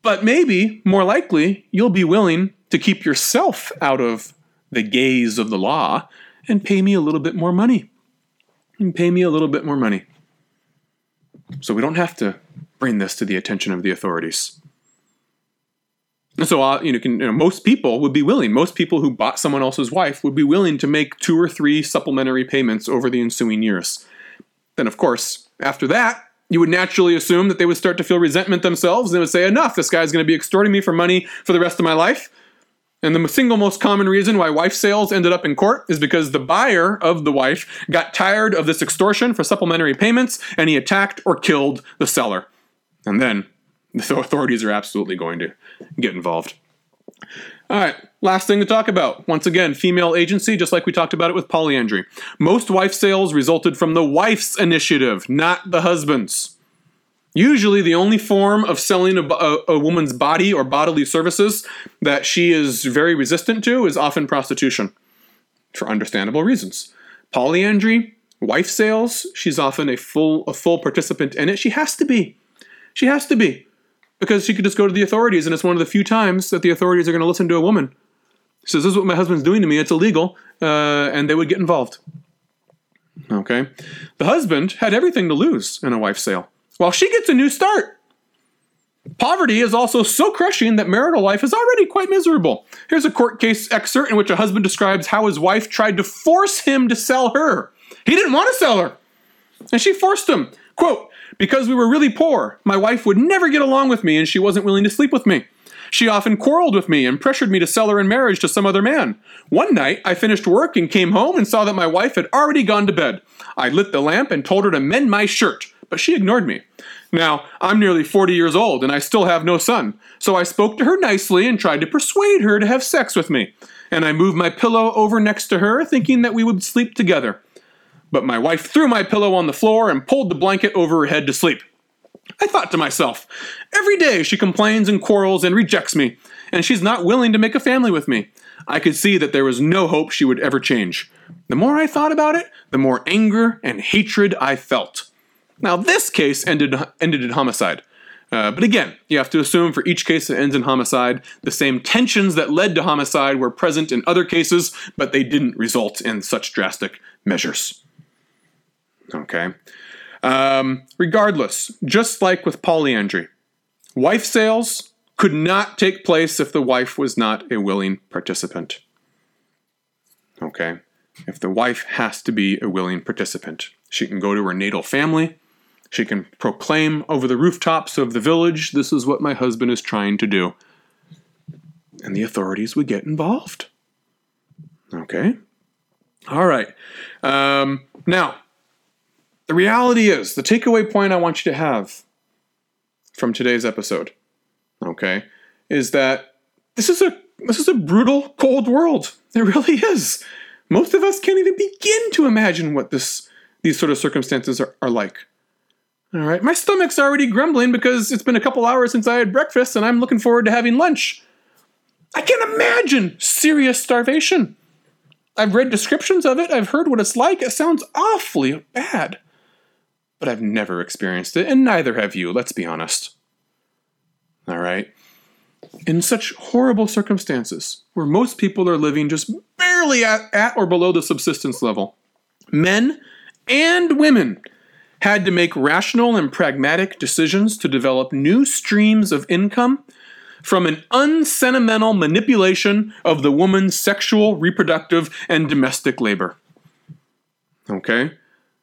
But maybe, more likely, you'll be willing to keep yourself out of the gaze of the law and pay me a little bit more money. And pay me a little bit more money. So we don't have to bring this to the attention of the authorities. And so, uh, you know, can, you know, most people would be willing, most people who bought someone else's wife would be willing to make two or three supplementary payments over the ensuing years. Then, of course, after that, you would naturally assume that they would start to feel resentment themselves. And they would say, enough, this guy's going to be extorting me for money for the rest of my life. And the single most common reason why wife sales ended up in court is because the buyer of the wife got tired of this extortion for supplementary payments, and he attacked or killed the seller. And then the authorities are absolutely going to get involved. All right, last thing to talk about. Once again, female agency, just like we talked about it with polyandry. Most wife sales resulted from the wife's initiative, not the husband's. Usually the only form of selling a, a, a woman's body or bodily services that she is very resistant to is often prostitution, for understandable reasons. Polyandry, wife sales, she's often a full, a full participant in it. She has to be. She has to be. Because she could just go to the authorities, and it's one of the few times that the authorities are going to listen to a woman. She says, this is what my husband's doing to me, it's illegal, uh, and they would get involved. Okay? The husband had everything to lose in a wife sale, while she gets a new start. Poverty is also so crushing that marital life is already quite miserable. Here's a court case excerpt in which a husband describes how his wife tried to force him to sell her. He didn't want to sell her, and she forced him. Quote, because we were really poor, my wife would never get along with me and she wasn't willing to sleep with me. She often quarreled with me and pressured me to sell her in marriage to some other man. One night, I finished work and came home and saw that my wife had already gone to bed. I lit the lamp and told her to mend my shirt, but she ignored me. Now, I'm nearly forty years old and I still have no son, so I spoke to her nicely and tried to persuade her to have sex with me. And I moved my pillow over next to her, thinking that we would sleep together. But my wife threw my pillow on the floor and pulled the blanket over her head to sleep. I thought to myself, every day she complains and quarrels and rejects me, and she's not willing to make a family with me. I could see that there was no hope she would ever change. The more I thought about it, the more anger and hatred I felt. Now, this case ended, ended in homicide. Uh, but again, you have to assume for each case that ends in homicide, the same tensions that led to homicide were present in other cases, but they didn't result in such drastic measures. Okay. Um, regardless, just like with polyandry, wife sales could not take place if the wife was not a willing participant. Okay. If the wife has to be a willing participant, she can go to her natal family. She can proclaim over the rooftops of the village, this is what my husband is trying to do. And the authorities would get involved. Okay. All right. Um, now, the reality is, the takeaway point I want you to have from today's episode, okay, is that this is a this is a brutal, cold world. It really is. Most of us can't even begin to imagine what this these sort of circumstances are, are like. All right, my stomach's already grumbling because it's been a couple hours since I had breakfast and I'm looking forward to having lunch. I can't imagine serious starvation. I've read descriptions of it. I've heard what it's like. It sounds awfully bad. But I've never experienced it, and neither have you, let's be honest. All right? In such horrible circumstances, where most people are living just barely at, at or below the subsistence level, men and women had to make rational and pragmatic decisions to develop new streams of income from an unsentimental manipulation of the woman's sexual, reproductive, and domestic labor. Okay?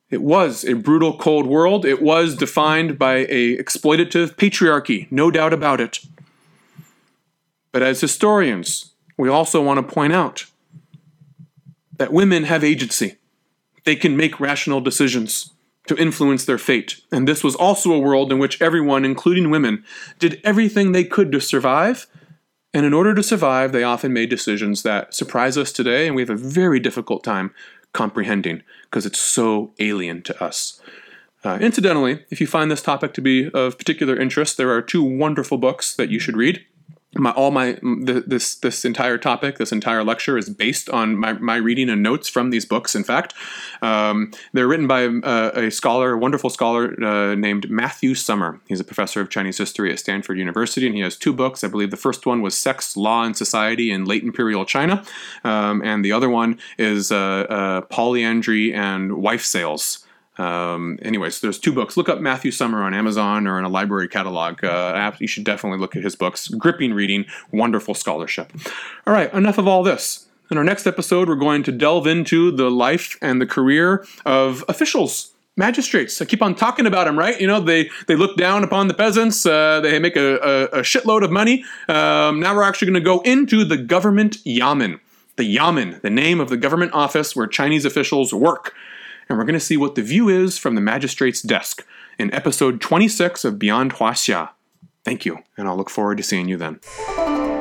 It was a brutal, cold world. It was defined by an exploitative patriarchy, no doubt about it. But as historians, we also want to point out that women have agency. They can make rational decisions to influence their fate. And this was also a world in which everyone, including women, did everything they could to survive. And in order to survive, they often made decisions that surprise us today, and we have a very difficult time comprehending, because it's so alien to us. Uh, incidentally, if you find this topic to be of particular interest, there are two wonderful books that you should read. My, all my th- this this entire topic, this entire lecture is based on my, my reading and notes from these books. In fact, um, they're written by uh, a scholar, a wonderful scholar uh, named Matthew Sommer. He's a professor of Chinese history at Stanford University, and he has two books. I believe the first one was Sex, Law, and Society in Late Imperial China, um, and the other one is uh, uh, Polyandry and Wife Sales. Um, anyways, there's two books. Look up Matthew Sommer on Amazon or in a library catalog. Uh, you should definitely look at his books. Gripping reading, wonderful scholarship. All right, enough of all this. In our next episode, we're going to delve into the life and the career of officials, magistrates. I keep on talking about them, right? You know, they, they look down upon the peasants. Uh, they make a, a, a shitload of money. Um, now we're actually going to go into the government yamen. The yamen, the name of the government office where Chinese officials work. And we're going to see what the view is from the magistrate's desk in episode twenty-six of Beyond Hua Xia. Thank you, and I'll look forward to seeing you then.